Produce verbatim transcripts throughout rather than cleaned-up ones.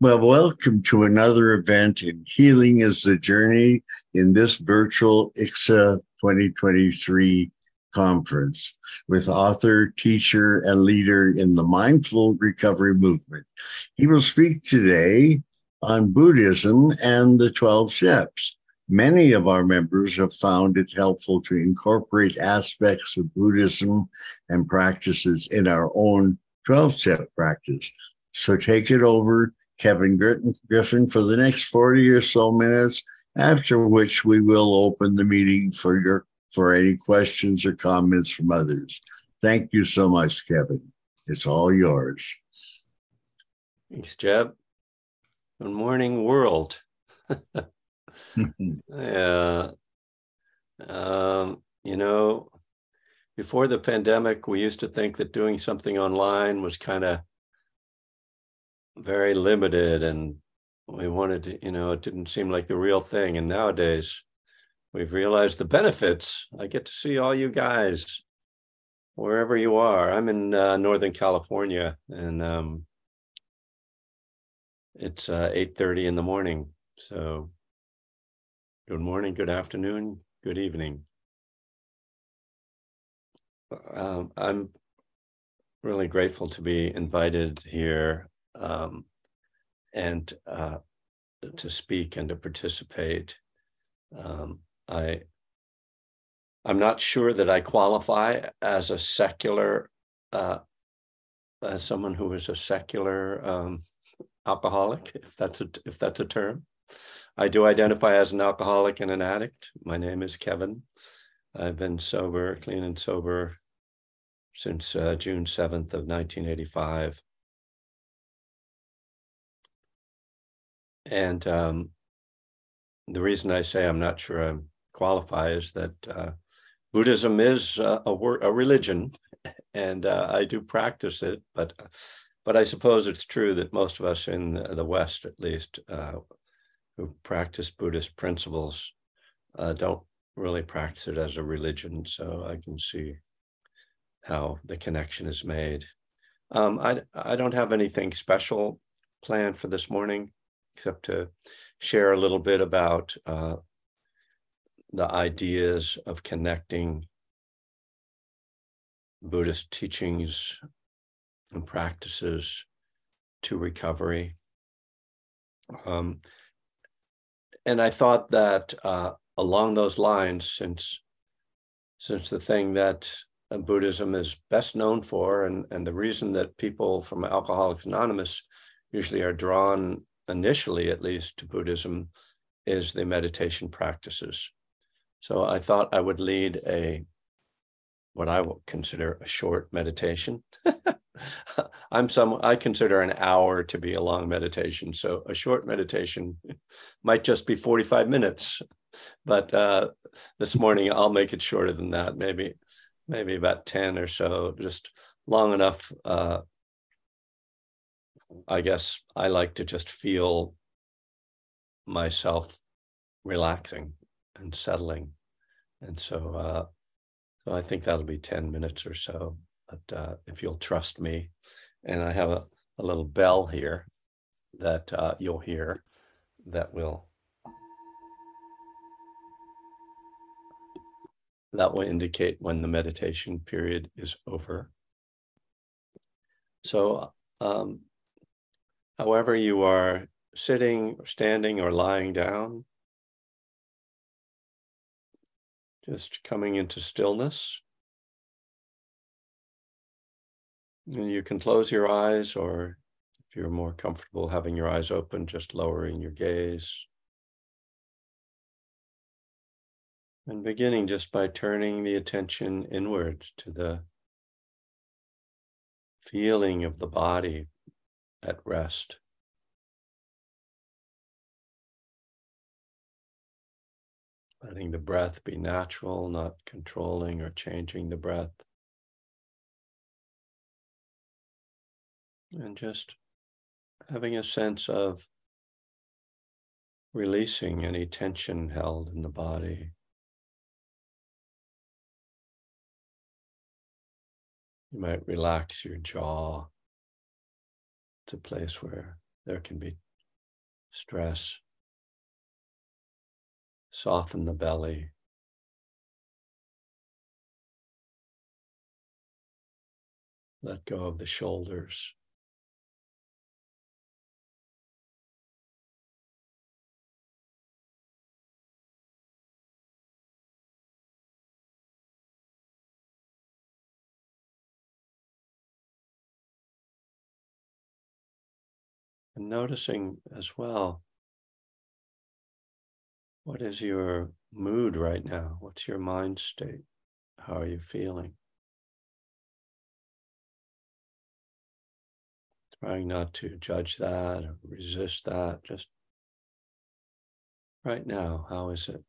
Well, welcome to another event in Healing is the Journey in this virtual I C S A A twenty twenty-three conference with author, teacher, and leader in the Mindful Recovery Movement. He will speak today on Buddhism and the Twelve Steps. Many of our members have found it helpful to incorporate aspects of Buddhism and practices in our own twelve-step practice. So take it over, Kevin Griffin, for the next forty or so minutes, after which we will open the meeting for your for any questions or comments from others. Thank you so much, Kevin. It's all yours. Thanks, Jeb. Good morning, world. Yeah. Um, you know, before the pandemic, we used to think that doing something online was kind of very limited, and we wanted to, you know, it didn't seem like the real thing. And nowadays, we've realized the benefits. I get to see all you guys, wherever you are. I'm in uh, Northern California, and um, it's uh, eight thirty in the morning. So good morning, good afternoon, good evening. Um, I'm really grateful to be invited here Um, and uh, to speak and to participate. Um, I, I'm not sure that I qualify as a secular, uh, as someone who is a secular um, alcoholic, if that's a, if that's a term. I do identify as an alcoholic and an addict. My name is Kevin. I've been sober, clean and sober, since uh, June seventh of nineteen eighty-five. And um, the reason I say I'm not sure I qualify is that uh, Buddhism is uh, a, wor- a religion, and uh, I do practice it. But but I suppose it's true that most of us in the West, at least, uh, who practice Buddhist principles, uh, don't really practice it as a religion. So I can see how the connection is made. Um, I I don't have anything special planned for this morning, except to share a little bit about uh, the ideas of connecting Buddhist teachings and practices to recovery. Um, and I thought that uh, along those lines, since, since the thing that Buddhism is best known for, and, and the reason that people from Alcoholics Anonymous usually are drawn, initially at least, to Buddhism, is the meditation practices. So I thought I would lead a, what I would consider a short meditation. I'm some, I consider an hour to be a long meditation. So a short meditation might just be forty-five minutes, but uh, this morning I'll make it shorter than that. Maybe, maybe about ten or so, just long enough uh, I guess I like to just feel myself relaxing and settling. And so, uh, so I think that'll be ten minutes or so, but uh, if you'll trust me. And I have a, a little bell here that uh, you'll hear that will, that will indicate when the meditation period is over. So, um, however you are sitting, or standing, or lying down, just coming into stillness. And you can close your eyes, or if you're more comfortable having your eyes open, just lowering your gaze. And beginning just by turning the attention inward to the feeling of the body at rest. Letting the breath be natural, not controlling or changing the breath. And just having a sense of releasing any tension held in the body. You might relax your jaw. It's a place where there can be stress. Soften the belly. Let go of the shoulders. And noticing as well, what is your mood right now? What's your mind state? How are you feeling? Trying not to judge that or resist that. Just right now, how is it?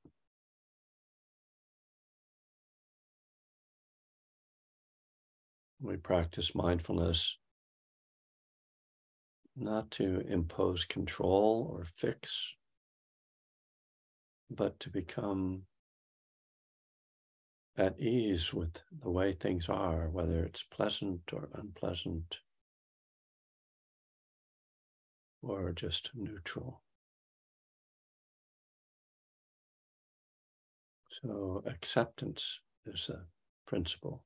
We practice mindfulness not to impose control or fix, but to become at ease with the way things are, whether it's pleasant or unpleasant, or just neutral. So acceptance is a principle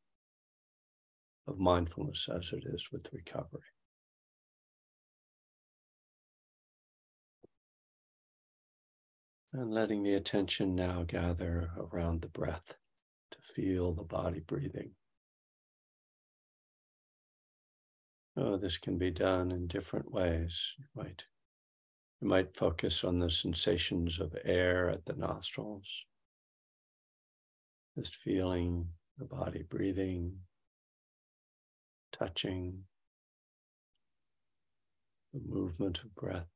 of mindfulness, as it is with recovery. And letting the attention now gather around the breath to feel the body breathing. Oh, this can be done in different ways. You might, you might focus on the sensations of air at the nostrils, just feeling the body breathing, touching the movement of breath.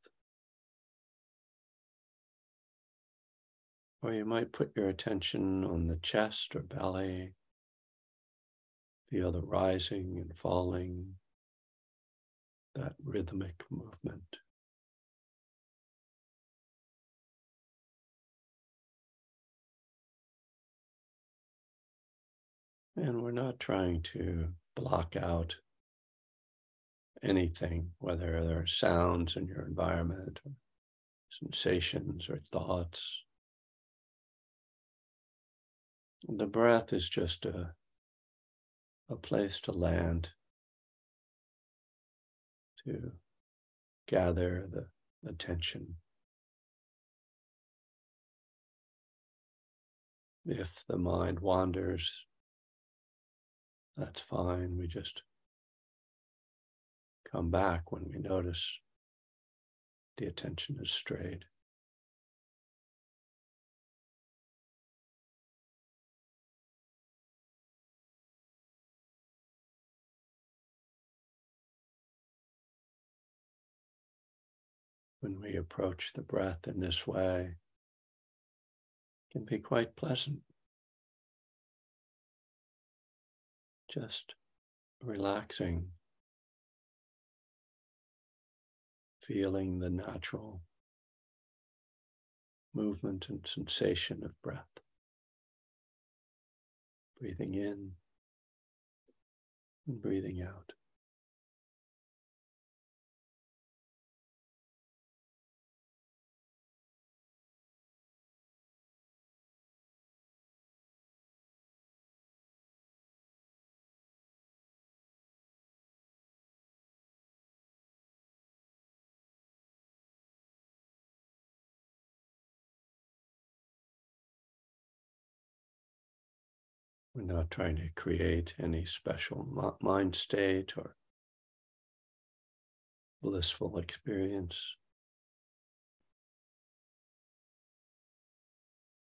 Or you might put your attention on the chest or belly, feel the rising and falling, that rhythmic movement. And we're not trying to block out anything, whether there are sounds in your environment, or sensations or thoughts. The breath is just a, a place to land, to gather the attention. If the mind wanders, that's fine. We just come back when we notice the attention has strayed. When we approach the breath in this way, it can be quite pleasant. Just relaxing, feeling the natural movement and sensation of breath. Breathing in and breathing out. We're not trying to create any special mind state or blissful experience.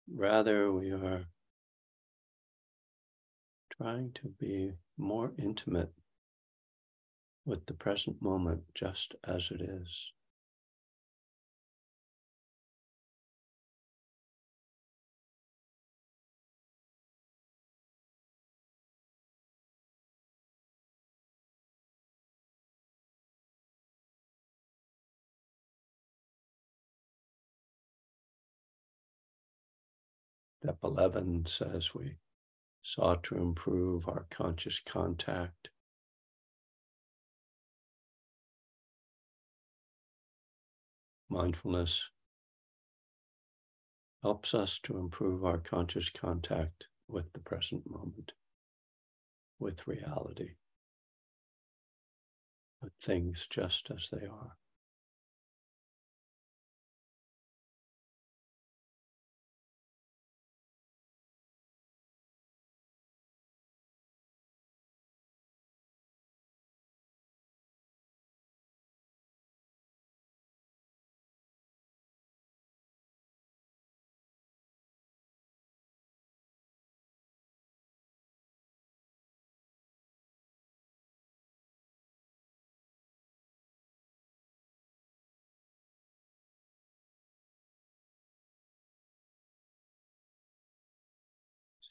Rather, we are trying to be more intimate with the present moment just as it is. Step eleven says we sought to improve our conscious contact. mindfulness helps us to improve our conscious contact with the present moment, with reality, with things just as they are.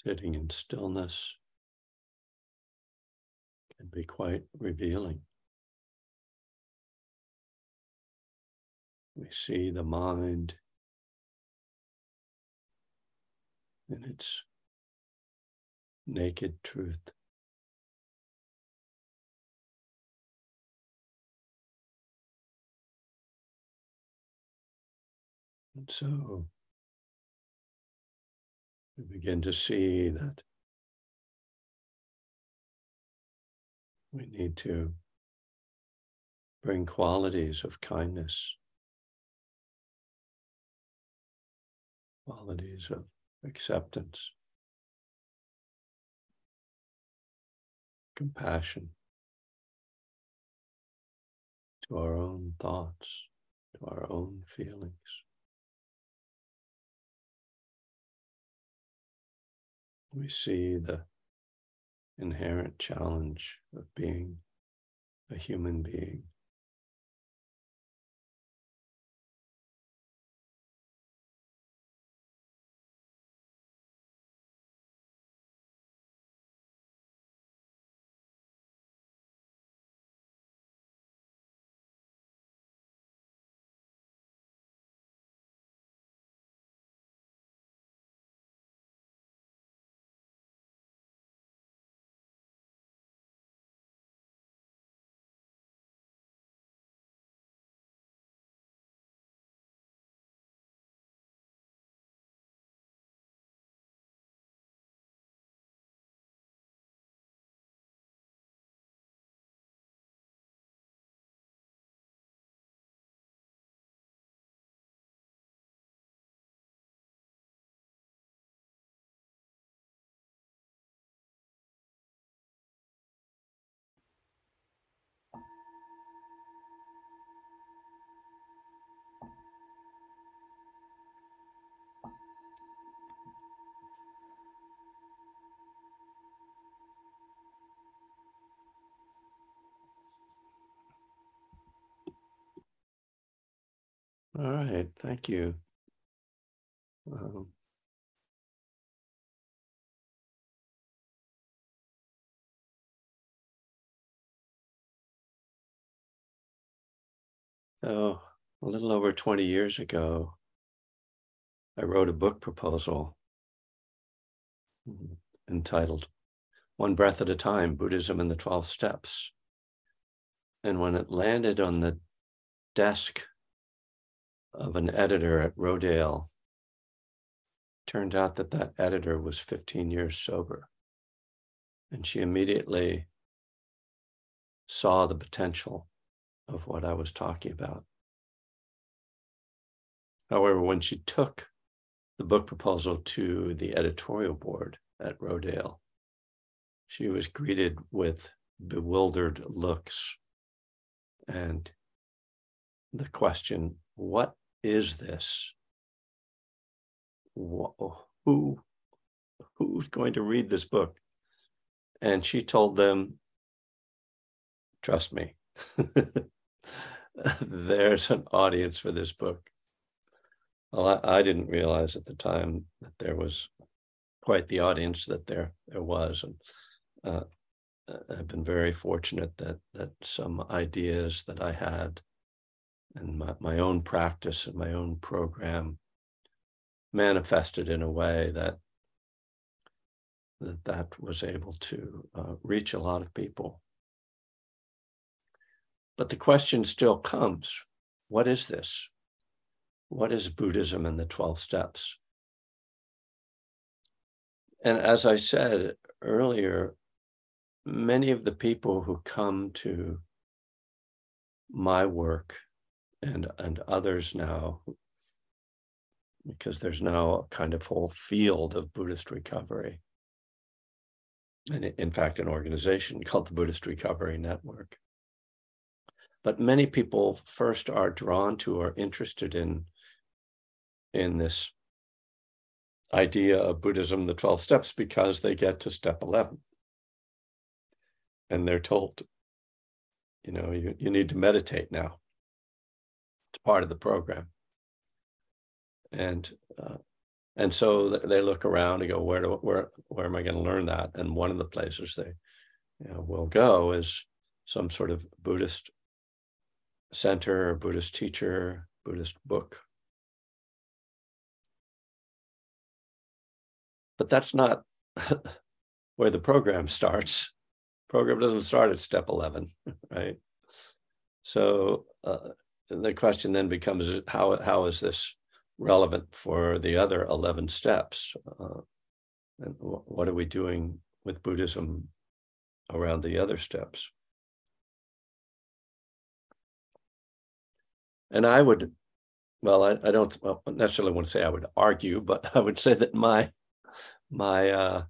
Sitting in stillness can be quite revealing. We see the mind in its naked truth. And so we begin to see that we need to bring qualities of kindness, qualities of acceptance, compassion to our own thoughts, to our own feelings. We see the inherent challenge of being a human being. All right, thank you. Um, so a little over twenty years ago, I wrote a book proposal entitled One Breath at a Time, Buddhism and the Twelve Steps. And when it landed on the desk of an editor at Rodale, turned out that that editor was fifteen years sober. And she immediately saw the potential of what I was talking about. However, when she took the book proposal to the editorial board at Rodale, she was greeted with bewildered looks and the question, what is this? Who, who's going to read this book? And she told them, trust me, there's an audience for this book. Well, I, I didn't realize at the time that there was quite the audience that there, there was. And uh, I've been very fortunate that, that some ideas that I had and my, my own practice and my own program manifested in a way that that, that was able to uh, reach a lot of people. But the question still comes, what is this? what is Buddhism and the Twelve Steps? And as I said earlier, many of the people who come to my work and, and others now, because there's now a kind of whole field of Buddhist recovery. And in fact, an organization called the Buddhist Recovery Network. But many people first are drawn to or interested in, in this idea of Buddhism, the twelve steps, because they get to step eleven. And they're told, you know, you, you need to meditate now. It's part of the program. And uh, and so they look around and go, where do where where am I going to learn that? And one of the places they you know, will go is some sort of Buddhist center, or Buddhist teacher, Buddhist book. But that's not where the program starts. Program doesn't start at step eleven, right? So uh, the question then becomes, how how is this relevant for the other eleven steps? Uh, and w- what are we doing with Buddhism around the other steps? And I would, well, I, I don't necessarily want to say I would argue, but I would say that my my uh,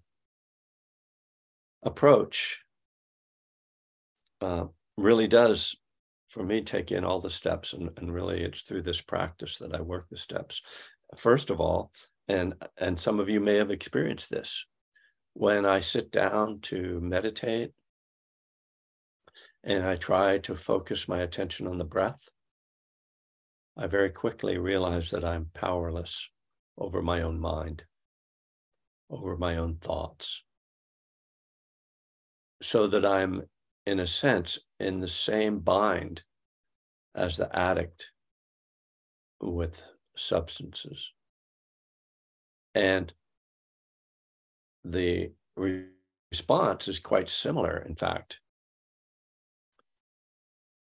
approach uh, really does, for me, take in all the steps. And, and really, it's through this practice that I work the steps. First of all, and, and some of you may have experienced this, when I sit down to meditate and I try to focus my attention on the breath, I very quickly realize that I'm powerless over my own mind, over my own thoughts. So that I'm, in a sense, in the same bind as the addict with substances. And the re- response is quite similar, in fact.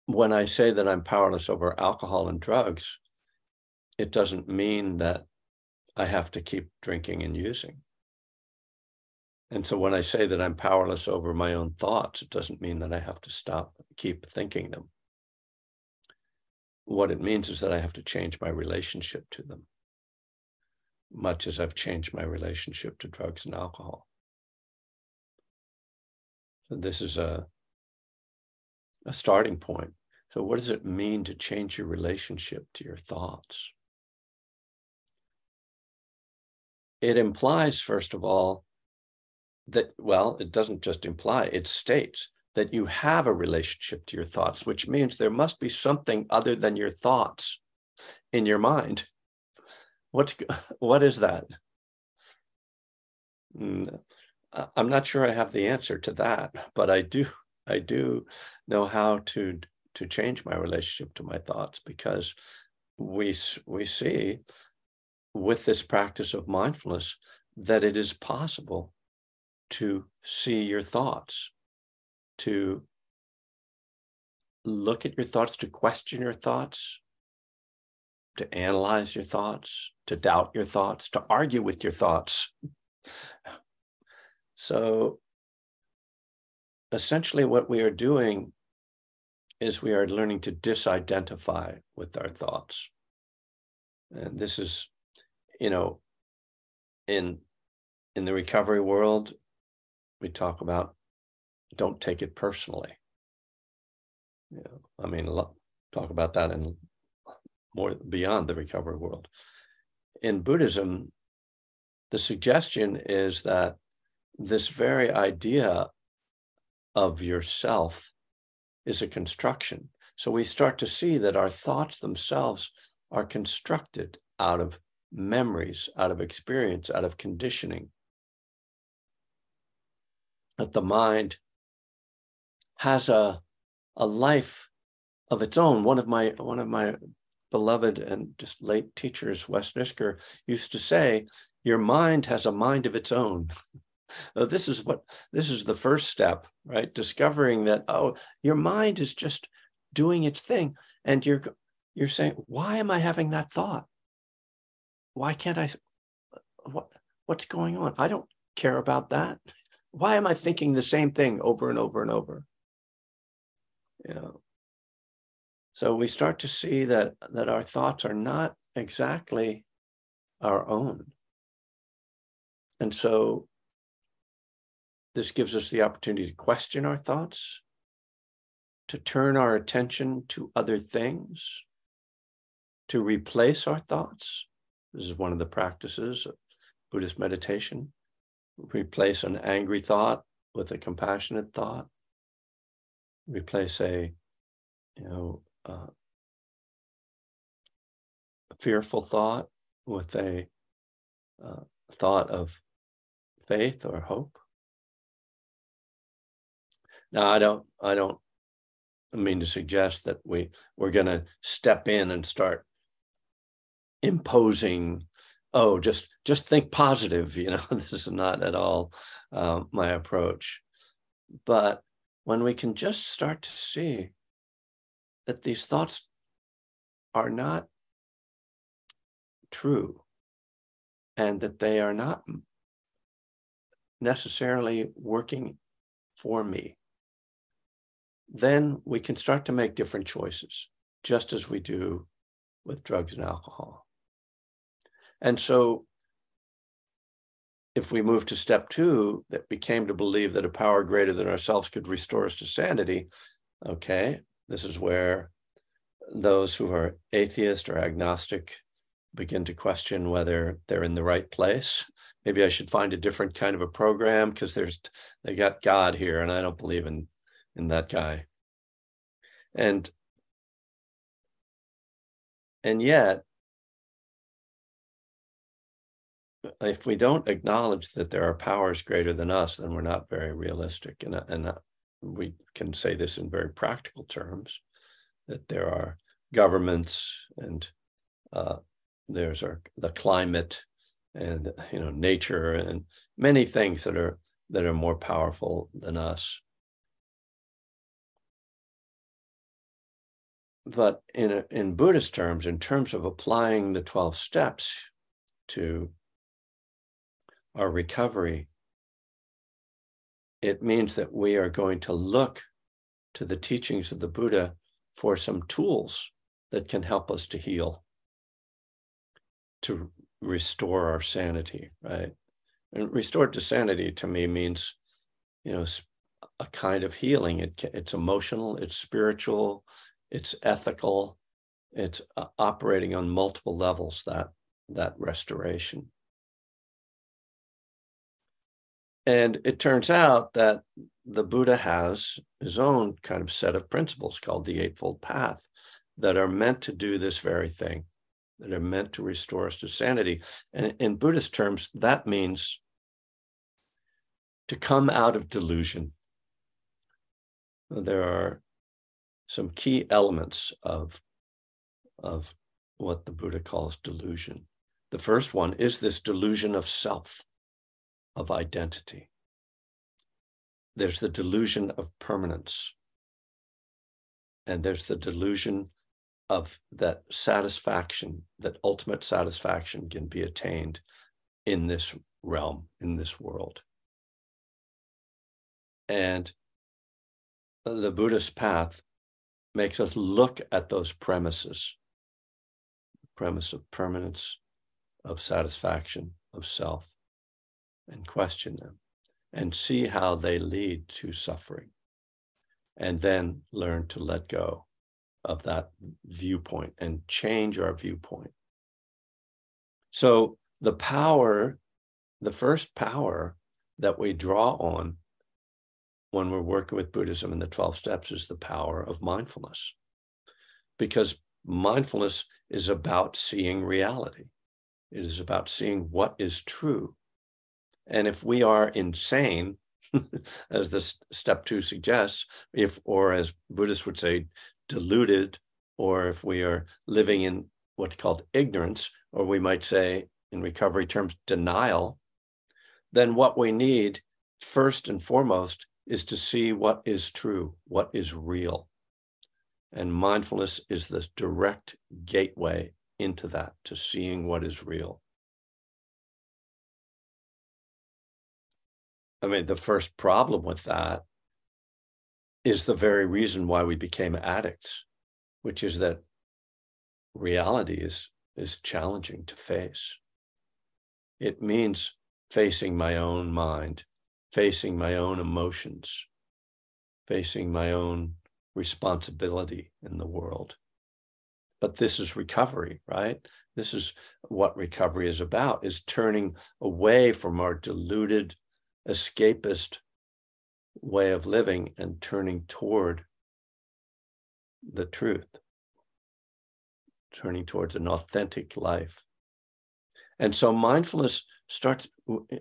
When I say that I'm powerless over alcohol and drugs, it doesn't mean that I have to keep drinking and using. And so when I say that I'm powerless over my own thoughts, it doesn't mean that I have to stop, keep thinking them. What it means is that I have to change my relationship to them, much as I've changed my relationship to drugs and alcohol. So this is a, a starting point. So what does it mean to change your relationship to your thoughts? It implies, first of all, that, well, it doesn't just imply, it states that you have a relationship to your thoughts, which means there must be something other than your thoughts in your mind. What's, what is that? I'm not sure I have the answer to that, but I do, I do know how to, to change my relationship to my thoughts, because we, we see with this practice of mindfulness that it is possible to see your thoughts, to look at your thoughts, to question your thoughts, to analyze your thoughts, to doubt your thoughts, to argue with your thoughts. So essentially what we are doing is we are learning to disidentify with our thoughts. And this is, you know, in, in the recovery world, we talk about don't take it personally. You know, I mean, talk about that in more beyond the recovery world. In Buddhism, the suggestion is that this very idea of yourself is a construction. So we start to see that our thoughts themselves are constructed out of memories, out of experience, out of conditioning. That the mind has a, a life of its own. One of my one of my beloved and just late teachers, Wes Nisker, used to say, your mind has a mind of its own. This is what this is the first step, right? Discovering that, oh, your mind is just doing its thing. And you're you're saying, why am I having that thought? Why can't I, what, what's going on? I don't care about that. Why am I thinking the same thing over and over and over? You know, so we start to see that, that our thoughts are not exactly our own. And so this gives us the opportunity to question our thoughts, to turn our attention to other things, to replace our thoughts. This is one of the practices of Buddhist meditation. Replace an angry thought with a compassionate thought. Replace a, you know, uh, fearful thought with a uh, thought of faith or hope. Now, I don't, I don't mean to suggest that we we're going to step in and start imposing, oh, just just think positive, you know, this is not at all uh, my approach. But when we can just start to see that these thoughts are not true and that they are not necessarily working for me, then we can start to make different choices, just as we do with drugs and alcohol. And so if we move to step two, that we came to believe that a power greater than ourselves could restore us to sanity, okay, this is where those who are atheist or agnostic begin to question whether they're in the right place. Maybe I should find a different kind of a program because there's they got God here and I don't believe in, in that guy. And, and yet, if we don't acknowledge that there are powers greater than us, then we're not very realistic. And, and we can say this in very practical terms, that there are governments and uh, there's our, the climate and, you know, nature and many things that are, that are more powerful than us. But in, a, in Buddhist terms, in terms of applying the twelve steps to our recovery, it means that we are going to look to the teachings of the Buddha for some tools that can help us to heal, to restore our sanity, right? And restored to sanity to me means, you know, a kind of healing. It, it's emotional, it's spiritual, it's ethical, it's uh, operating on multiple levels, that, that restoration. And it turns out that the Buddha has his own kind of set of principles called the Eightfold Path that are meant to do this very thing, that are meant to restore us to sanity. And in Buddhist terms, that means to come out of delusion. There are some key elements of, of what the Buddha calls delusion. The first one is this delusion of self, of identity. There's the delusion of permanence. And there's the delusion of that satisfaction, that ultimate satisfaction can be attained in this realm, in this world. And the Buddhist path makes us look at those premises, the premise of permanence, of satisfaction, of self, and question them and see how they lead to suffering, and then learn to let go of that viewpoint and change our viewpoint. So the power, the first power that we draw on when we're working with Buddhism and the twelve steps is the power of mindfulness, because mindfulness is about seeing reality. It is about seeing what is true. And if we are insane, as this step two suggests, if, or as Buddhists would say, deluded, or if we are living in what's called ignorance, or we might say in recovery terms, denial, then what we need first and foremost is to see what is true, what is real. And mindfulness is this direct gateway into that, to seeing what is real. I mean, the first problem with that is the very reason why we became addicts, which is that reality is, is challenging to face. It means facing my own mind, facing my own emotions, facing my own responsibility in the world. But this is recovery, right? This is what recovery is about, is turning away from our deluded, escapist way of living and turning toward the truth, turning towards an authentic life. And so mindfulness starts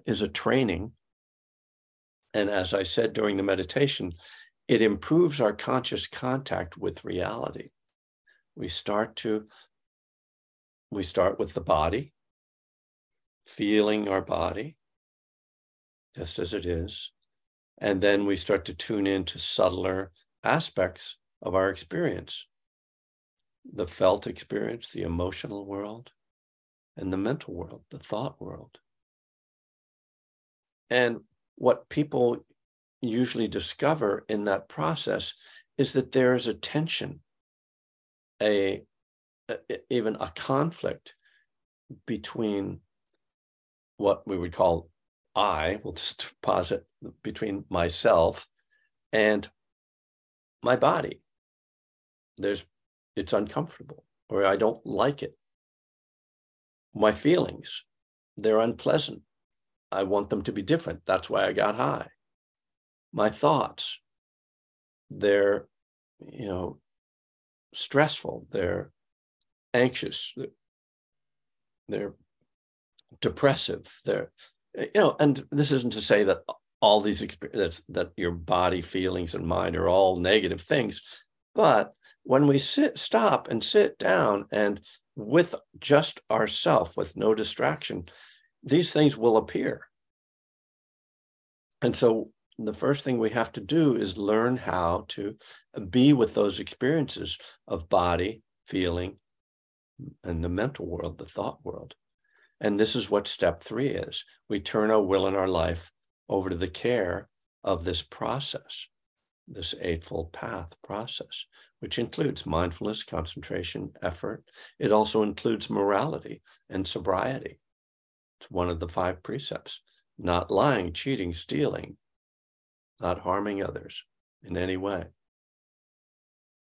is a training. And as I said during the meditation, it improves our conscious contact with reality. We start to, we start with the body, feeling our body just as it is. And then we start to tune into subtler aspects of our experience, the felt experience, the emotional world, and the mental world, the thought world. And what people usually discover in that process is that there is a tension, a, a even a conflict between what we would call I, we'll just posit between myself and my body. There's, it's uncomfortable, or I don't like it. My feelings, they're unpleasant. I want them to be different. That's why I got high. My thoughts, they're, you know, stressful. They're anxious. They're depressive. They're, you know, and this isn't to say that all these experiences, that your body, feelings, and mind are all negative things. But when we sit, stop and sit down and with just ourselves, with no distraction, these things will appear. And so the first thing we have to do is learn how to be with those experiences of body, feeling, and the mental world, the thought world. And this is what step three is. We turn our will and our life over to the care of this process, this Eightfold Path process, which includes mindfulness, concentration, effort. It also includes morality and sobriety. It's one of the five precepts: not lying, cheating, stealing, not harming others in any way.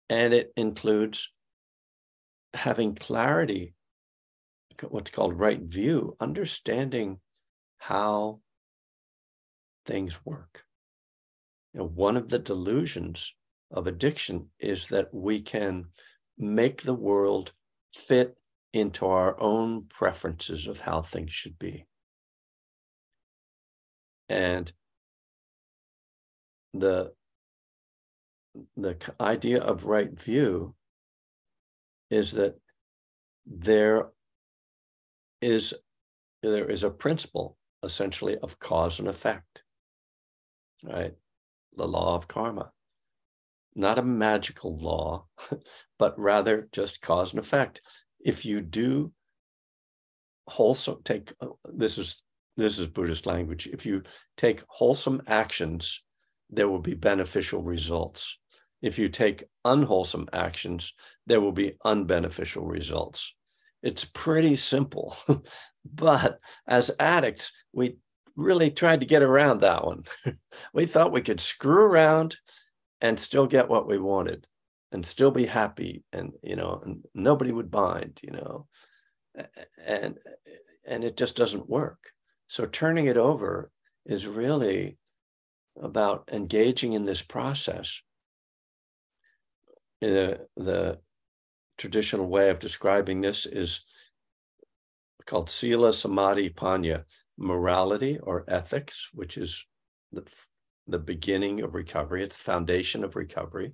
And it includes having clarity, what's called right view, understanding how things work. You know, one of the delusions of addiction is that we can make the world fit into our own preferences of how things should be. And the, the idea of right view is that there is, there is a principle, essentially, of cause and effect, right? The law of karma. Not a magical law, but rather just cause and effect. If you do wholesome, take, this is, this is Buddhist language. If you take wholesome actions, there will be beneficial results. If you take unwholesome actions, there will be unbeneficial results. It's pretty simple, but as addicts, we really tried to get around that one. We thought we could screw around and still get what we wanted and still be happy, and, you know, and nobody would mind, you know, and, and it just doesn't work. So turning it over is really about engaging in this process. The, the traditional way of describing this is called Sila Samadhi Panya, morality or ethics, which is the, the beginning of recovery. It's the foundation of recovery,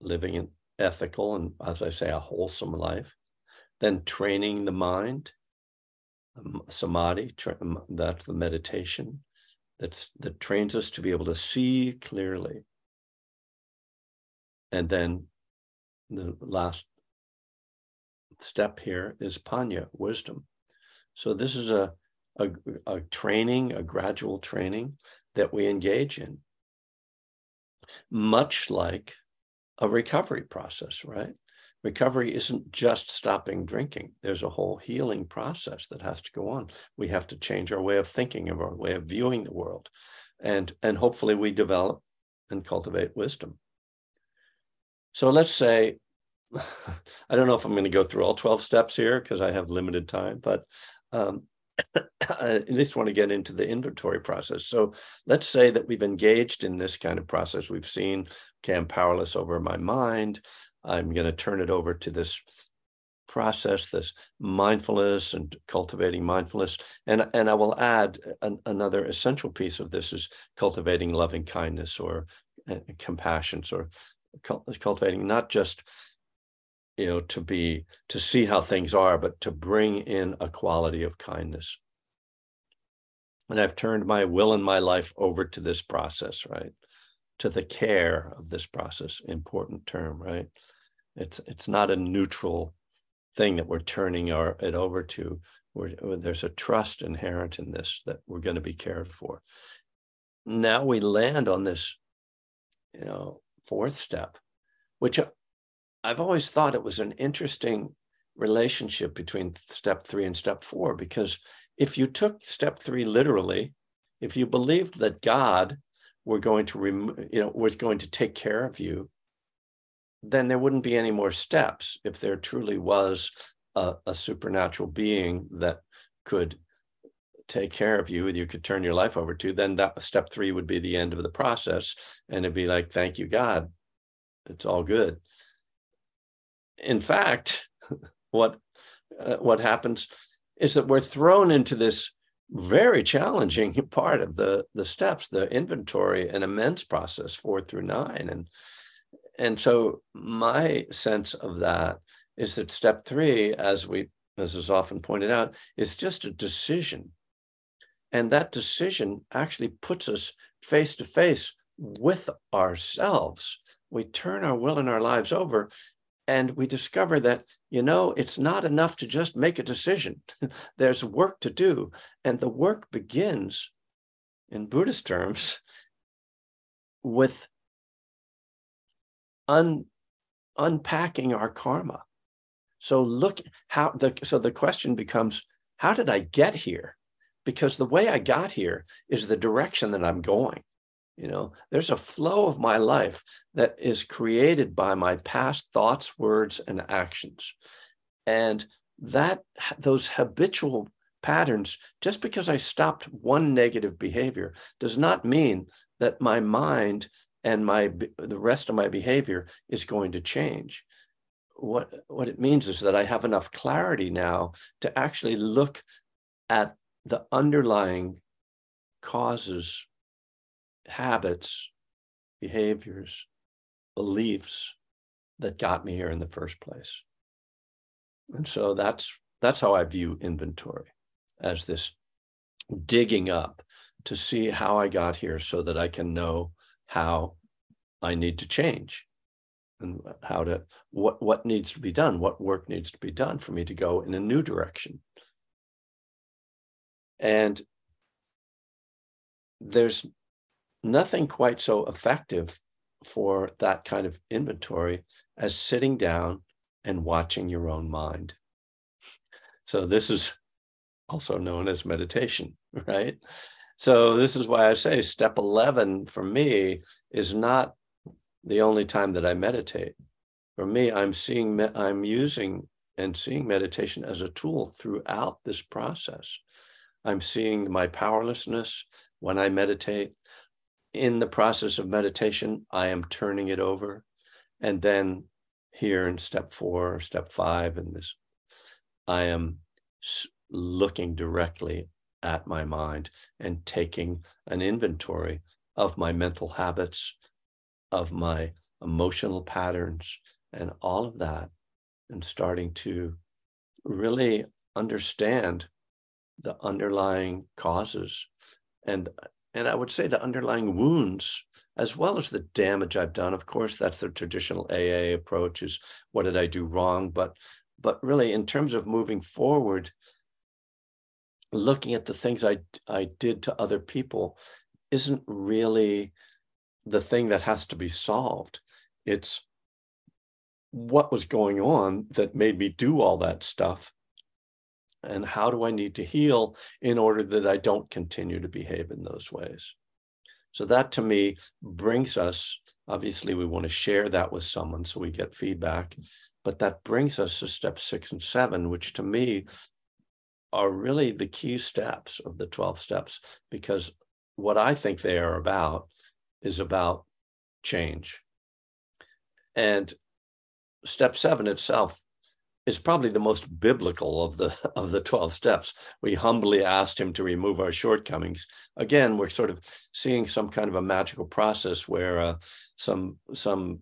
living an ethical and, as I say, a wholesome life. Then training the mind, samadhi, that's the meditation that's, that trains us to be able to see clearly. And then the last step here is panya, wisdom. So this is a a, a training, a gradual training that we engage in, much like a recovery process, right? Recovery isn't just stopping drinking. There's a whole healing process that has to go on. We have to change our way of thinking, of our way of viewing the world. And, and hopefully we develop and cultivate wisdom. So let's say, I don't know if I'm going to go through all twelve steps here because I have limited time, but um, I at least want to get into the inventory process. So let's say that we've engaged in this kind of process. We've seen, okay, I'm powerless over my mind. I'm going to turn it over to this process, this mindfulness and cultivating mindfulness. And, and I will add an, another essential piece of this is cultivating loving kindness or uh, compassion, or cultivating not just, you know, to be, to see how things are, but to bring in a quality of kindness. And I've turned my will and my life over to this process, right? To the care of this process, important term, right? It's it's not a neutral thing that we're turning our it over to. We're, there's a trust inherent in this that we're going to be cared for. Now we land on this, you know, fourth step, which I've always thought it was an interesting relationship between step three and step four, because if you took step three literally, if you believed that God We're going to, rem- you know, was going to take care of you, then there wouldn't be any more steps if there truly was a, a supernatural being that could take care of you, and you could turn your life over to. Then that step three would be the end of the process, and it'd be like, "Thank you, God, it's all good." In fact, what uh, what happens is that we're thrown into this very challenging part of the, the steps, the inventory and amends process, four through nine. And, and so my sense of that is that step three, as we, as is often pointed out, is just a decision. And that decision actually puts us face to face with ourselves. We turn our will and our lives over, and we discover that, you know, it's not enough to just make a decision. There's work to do. And the work begins, in Buddhist terms, with un, unpacking our karma. So look how the so the question becomes, how did I get here? Because the way I got here is the direction that I'm going. You know, there's a flow of my life that is created by my past thoughts, words, and actions. And that those habitual patterns, just because I stopped one negative behavior does not mean that my mind and my the rest of my behavior is going to change. What, what it means is that I have enough clarity now to actually look at the underlying causes, habits, behaviors, beliefs that got me here in the first place. And so that's that's how I view inventory, as this digging up to see how I got here so that I can know how I need to change and how to what what needs to be done, what work needs to be done for me to go in a new direction. And there's nothing quite so effective for that kind of inventory as sitting down and watching your own mind. So this is also known as meditation, right? So this is why I say step eleven for me is not the only time that I meditate. For me, I'm seeing, I'm using and seeing meditation as a tool throughout this process. I'm seeing my powerlessness when I meditate. In the process of meditation, I am turning it over. And then here in step four, or step five, in this, I am looking directly at my mind and taking an inventory of my mental habits, of my emotional patterns, and all of that, and starting to really understand the underlying causes and And I would say the underlying wounds, as well as the damage I've done. Of course, that's the traditional A A approach, is what did I do wrong? But, but really, in terms of moving forward, looking at the things I, I did to other people isn't really the thing that has to be solved. It's what was going on that made me do all that stuff. And how do I need to heal in order that I don't continue to behave in those ways? So that, to me, brings us, obviously we want to share that with someone so we get feedback, but that brings us to steps six and seven, which to me are really the key steps of the twelve steps, because what I think they are about is about change. And step seven itself is probably the most biblical of the of the twelve steps. We humbly asked him to remove our shortcomings. Again, we're sort of seeing some kind of a magical process where uh, some some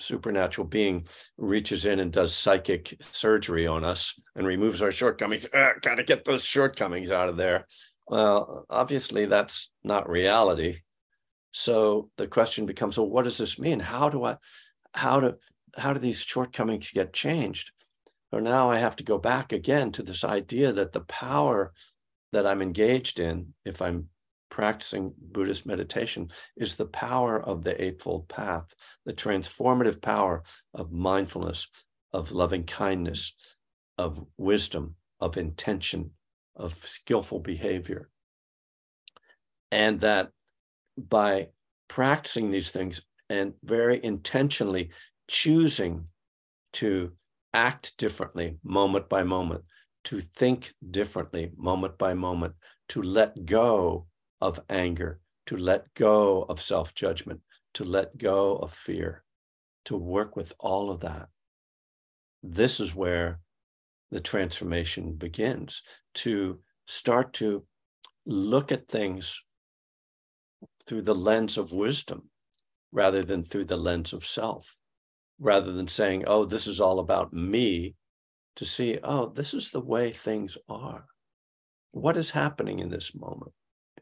supernatural being reaches in and does psychic surgery on us and removes our shortcomings. Uh, gotta get those shortcomings out of there. Well, obviously that's not reality. So the question becomes, well, what does this mean? How do I, how do, how do these shortcomings get changed? Or now I have to go back again to this idea that the power that I'm engaged in, if I'm practicing Buddhist meditation, is the power of the Eightfold Path, the transformative power of mindfulness, of loving kindness, of wisdom, of intention, of skillful behavior. And that by practicing these things and very intentionally choosing to act differently moment by moment, to think differently moment by moment, to let go of anger, to let go of self-judgment, to let go of fear, to work with all of that. This is where the transformation begins, to start to look at things through the lens of wisdom rather than through the lens of self, rather than saying, oh, this is all about me, to see, oh, this is the way things are. What is happening in this moment?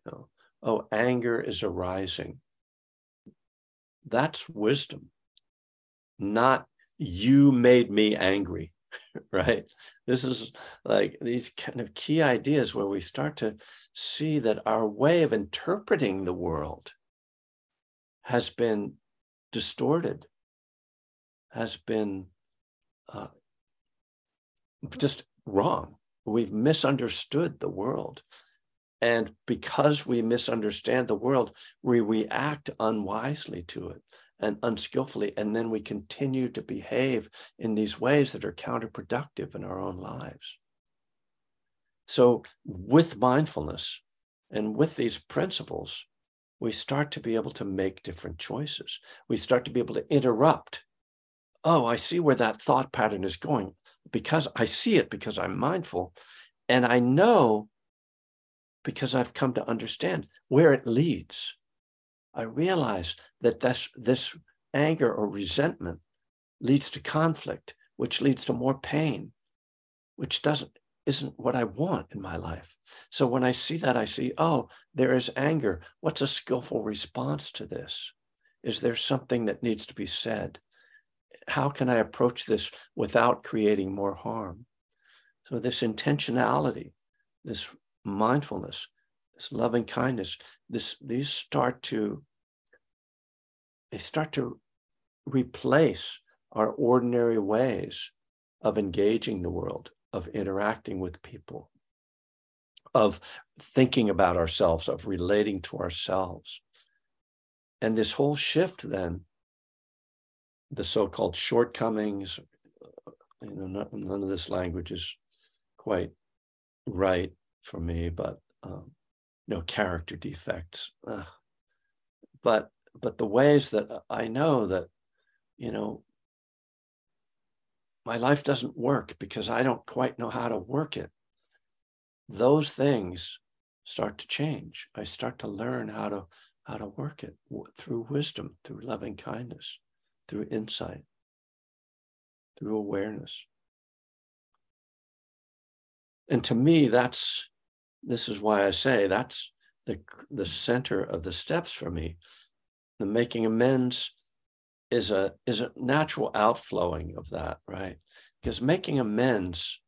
You know, oh, anger is arising. That's wisdom, not you made me angry, right? This is like these kind of key ideas where we start to see that our way of interpreting the world has been distorted, has been uh, just wrong. We've misunderstood the world. And because we misunderstand the world, we react unwisely to it and unskillfully. And then we continue to behave in these ways that are counterproductive in our own lives. So with mindfulness and with these principles, we start to be able to make different choices. We start to be able to interrupt. Oh, I see where that thought pattern is going, because I see it because I'm mindful. And I know, because I've come to understand where it leads. I realize that this, this anger or resentment leads to conflict, which leads to more pain, which doesn't, isn't what I want in my life. So when I see that, I see, oh, there is anger. What's a skillful response to this? Is there something that needs to be said? How can I approach this without creating more harm? So this intentionality, this mindfulness, this loving kindness, this these start to they start to replace our ordinary ways of engaging the world, of interacting with people, of thinking about ourselves, of relating to ourselves. And this whole shift, then, the so-called shortcomings, you know, not, none of this language is quite right for me, but um, you know, character defects. Uh, but but the ways that I know that, you know, my life doesn't work because I don't quite know how to work it. Those things start to change. I start to learn how to how to work it w- through wisdom, through loving kindness, through insight, through awareness. And to me, that's. This is why I say that's the, the center of the steps for me. The making amends is a, is a natural outflowing of that, right? Because making amends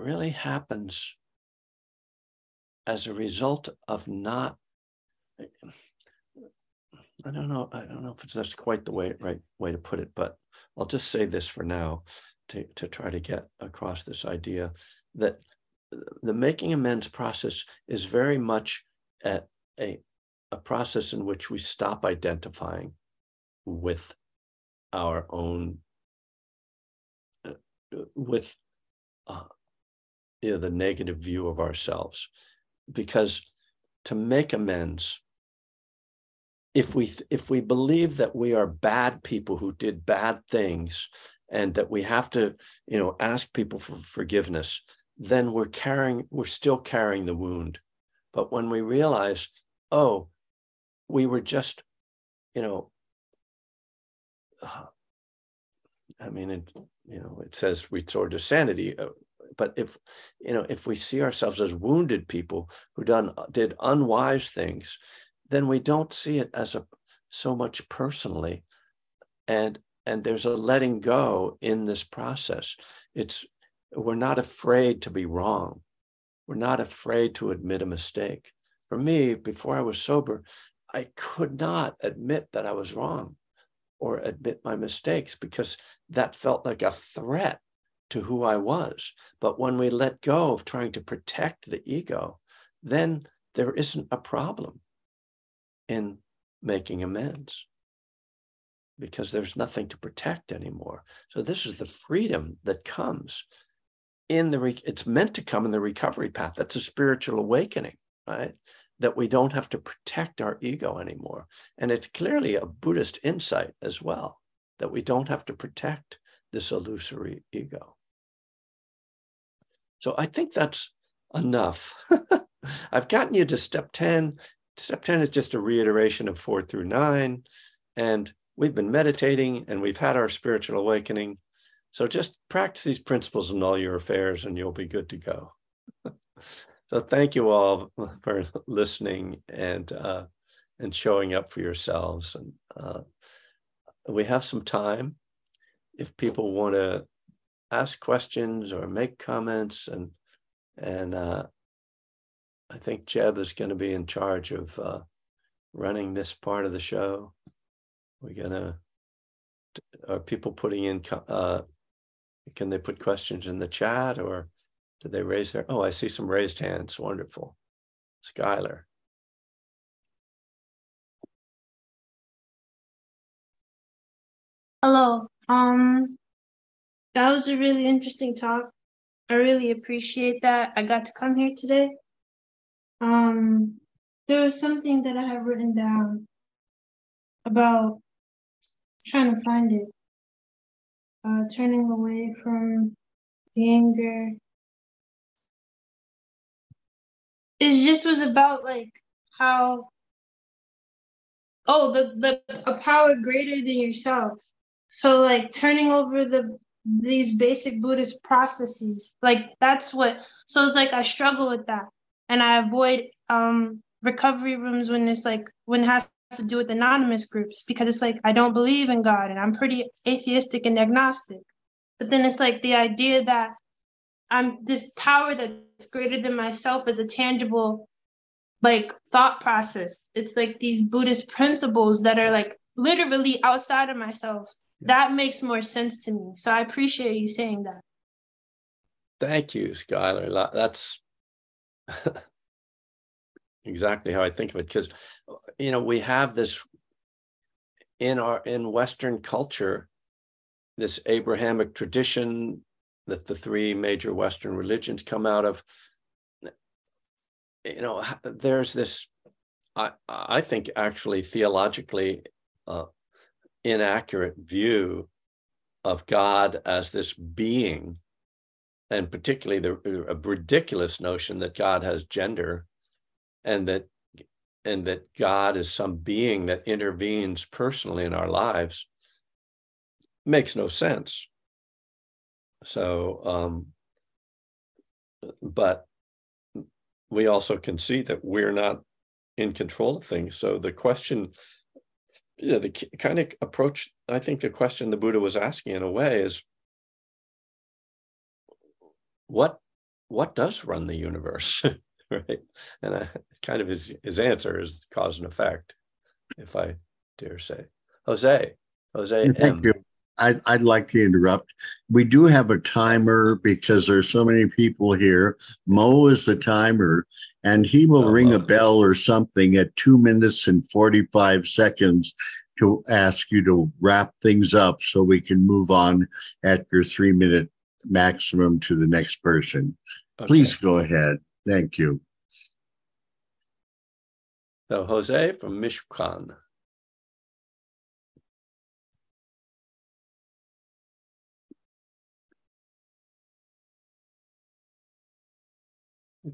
really happens as a result of not, I don't know, I don't know if that's quite the way, right way to put it, but I'll just say this for now to, to try to get across this idea that the making amends process is very much at a, a process in which we stop identifying with our own, uh, with uh, you know, the negative view of ourselves. Because to make amends, if we if we believe that we are bad people who did bad things and that we have to, you know, ask people for forgiveness, then we're carrying, we're still carrying the wound. But when we realize, oh, we were just, you know, uh, I mean, it, you know, it says restored to sanity. Uh, but if, you know, if we see ourselves as wounded people who done did unwise things, then we don't see it as a so much personally, and and there's a letting go in this process. It's we're not afraid to be wrong. We're not afraid to admit a mistake. For me, before I was sober, I could not admit that I was wrong or admit my mistakes because that felt like a threat to who I was. But when we let go of trying to protect the ego, then there isn't a problem in making amends because there's nothing to protect anymore. So this is the freedom that comes in the, re- it's meant to come in the recovery path. That's a spiritual awakening, right? That we don't have to protect our ego anymore. And it's clearly a Buddhist insight as well, that we don't have to protect this illusory ego. So I think that's enough. I've gotten you to step ten. Step ten is just a reiteration of four through nine. And we've been meditating and we've had our spiritual awakening. So just practice these principles in all your affairs and you'll be good to go. So thank you all for listening and uh, and showing up for yourselves. And uh, we have some time if people want to ask questions or make comments. And and uh, I think Jeb is going to be in charge of uh, running this part of the show. We're gonna. Are people putting in? Uh, can they put questions in the chat or? Did they raise their, oh, I see some raised hands. Wonderful. Skylar. Hello. Um, that was a really interesting talk. I really appreciate that. I got to come here today. Um, there was something that I have written down about trying to find it. Uh, turning away from the anger. It just was about like how, oh, the, the a power greater than yourself. So like turning over the these basic Buddhist processes, like that's what, so it's like I struggle with that. And I avoid um, recovery rooms when it's like, when it has to do with anonymous groups, because it's like, I don't believe in God and I'm pretty atheistic and agnostic. But then it's like the idea that I'm this power that's greater than myself as a tangible, like, thought process. It's like these Buddhist principles that are like literally outside of myself. That makes more sense to me. So I appreciate you saying that. Thank you, Skylar. That's exactly how I think of it. Because, you know, we have this in our, in Western culture, this Abrahamic tradition that the three major Western religions come out of, you know, there's this, I, I think actually theologically uh, inaccurate view of God as this being, and particularly the a ridiculous notion that God has gender, and that and that God is some being that intervenes personally in our lives. Makes no sense. So, um, but we also can see that we're not in control of things. So the question, you know, the kind of approach, I think the question the Buddha was asking in a way is, what what does run the universe, right? And I, kind of his, his answer is cause and effect, if I dare say. Jose, Jose M. Thank you. I'd, I'd like to interrupt. We do have a timer because there's so many people here. Mo is the timer, and he will oh, ring uh, a bell or something at two minutes and forty-five seconds to ask you to wrap things up so we can move on at your three-minute maximum to the next person. Okay. Please go ahead. Thank you. So Jose from Michoacan.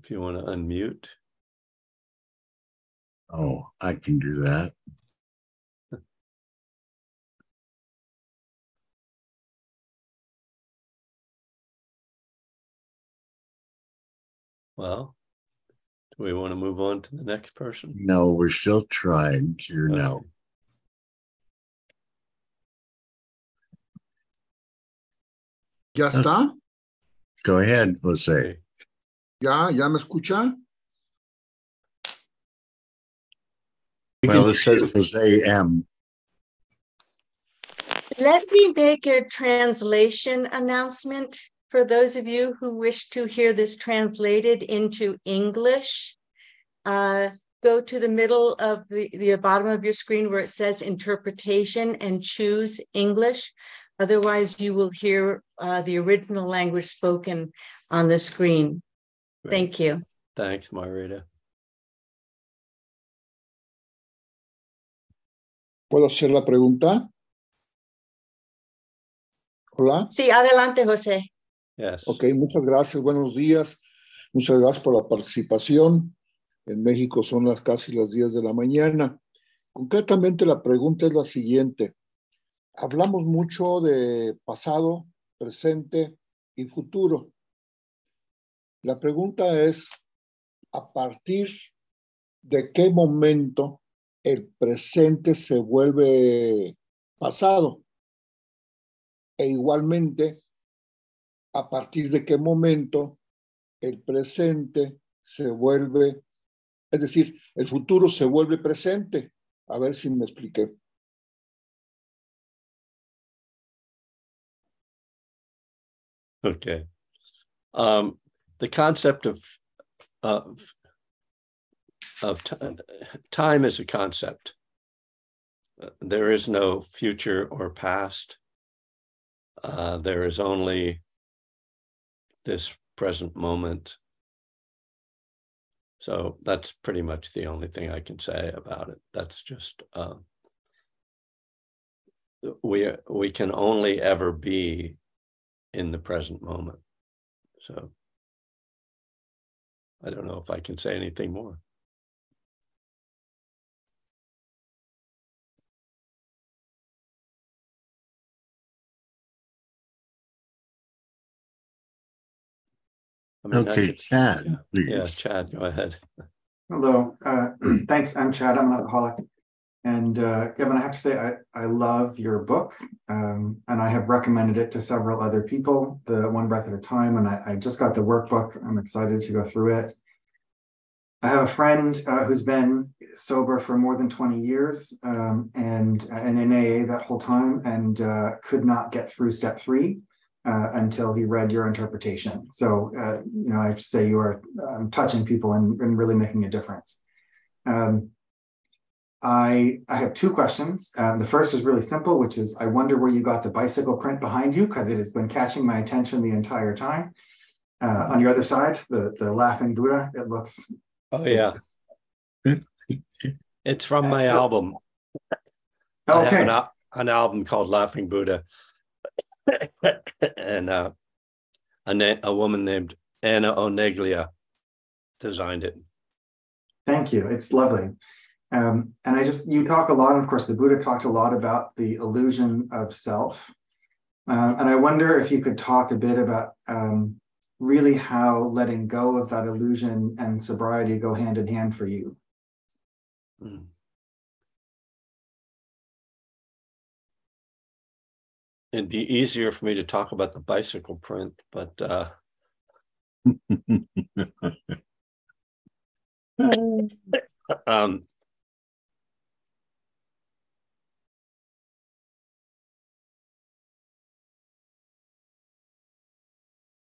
If you want to unmute. Oh, I can do that. Well, do we want to move on to the next person? No, we're still trying here okay. now. ¿Ya está? Go ahead, Jose. Okay. ¿Ya? ¿Ya me escucha? Well, it says Jose M. Let me make a translation announcement. For those of you who wish to hear this translated into English, uh, go to the middle of the, the bottom of your screen where it says interpretation and choose English. Otherwise, you will hear uh, the original language spoken on the screen. Great. Thank you. Thanks, Marita. ¿Puedo hacer la pregunta? Hola. Sí, adelante, José. Yes. Ok, muchas gracias, buenos días, muchas gracias por la participación. En México son las casi las diez de la mañana. Concretamente la pregunta es la siguiente. Hablamos mucho de pasado, presente y futuro. La pregunta es, ¿a partir de qué momento el presente se vuelve pasado? E igualmente, ¿a partir de qué momento el presente se vuelve, es decir, el futuro se vuelve presente? A ver si me expliqué. Okay. Um, the concept of, of, of time is a concept. There is no future or past. Uh, there is only this present moment. So that's pretty much the only thing I can say about it. That's just, uh, we, we can only ever be in the present moment. So I don't know if I can say anything more. I mean, okay, could, Chad. Yeah, please. Yeah, Chad, go ahead. Hello. Uh, thanks. I'm Chad. I'm an alcoholic. And uh, Kevin, I have to say, I, I love your book. Um, and I have recommended it to several other people, the One Breath at a Time. And I, I just got the workbook. I'm excited to go through it. I have a friend uh, who's been sober for more than twenty years um, and, and in A A that whole time and uh, could not get through step three. Uh, until he read your interpretation. So, uh, you know, I have to say you are um, touching people and, and really making a difference. Um, I I have two questions. Um, the first is really simple, which is I wonder where you got the bicycle print behind you because it has been catching my attention the entire time. Uh, on your other side, the, the Laughing Buddha, it looks... Oh, yeah. It's from my uh, album. Oh, okay. I have an, an album called Laughing Buddha. and uh, a, a woman named Anna Oneglia designed it. Thank you. It's lovely. Um, and I just, you talk a lot, and of course, the Buddha talked a lot about the illusion of self. Uh, and I wonder if you could talk a bit about um, really how letting go of that illusion and sobriety go hand in hand for you. Mm. It'd be easier for me to talk about the bicycle print, but uh, um,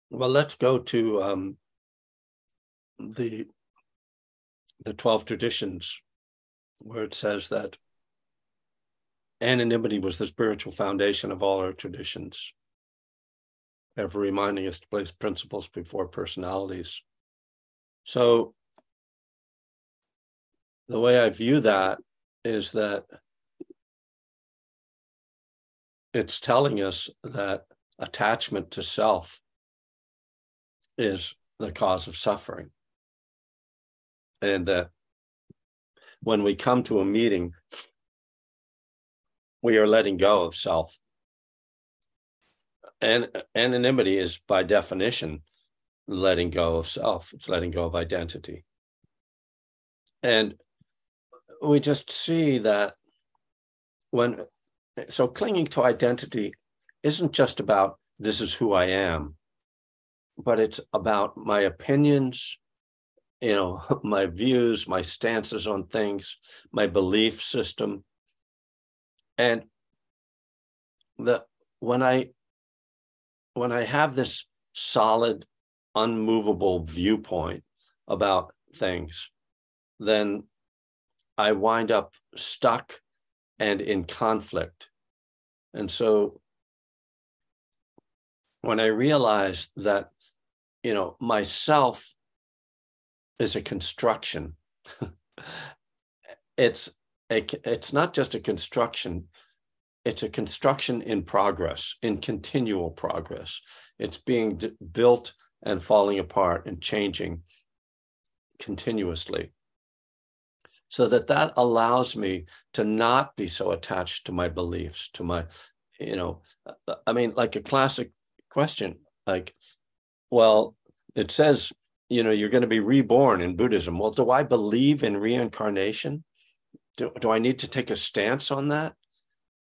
well, let's go to um, the the Twelve Traditions, where it says that anonymity was the spiritual foundation of all our traditions, ever reminding us to place principles before personalities. So the way I view that is that it's telling us that attachment to self is the cause of suffering. And that when we come to a meeting, we are letting go of self. And anonymity is, by definition, letting go of self. It's letting go of identity. And we just see that when, so clinging to identity isn't just about this is who I am, but it's about my opinions, you know, my views, my stances on things, my belief system. And the when I when I have this solid, unmovable viewpoint about things, then I wind up stuck and in conflict. And so when I realized that, you know, myself is a construction, it's a, it's not just a construction, it's a construction in progress, in continual progress. It's being d- built and falling apart and changing continuously. So that that allows me to not be so attached to my beliefs, to my, you know, I mean, like a classic question, like, well, it says, you know, you're going to be reborn in Buddhism. Well, do I believe in reincarnation? Do, do I need to take a stance on that?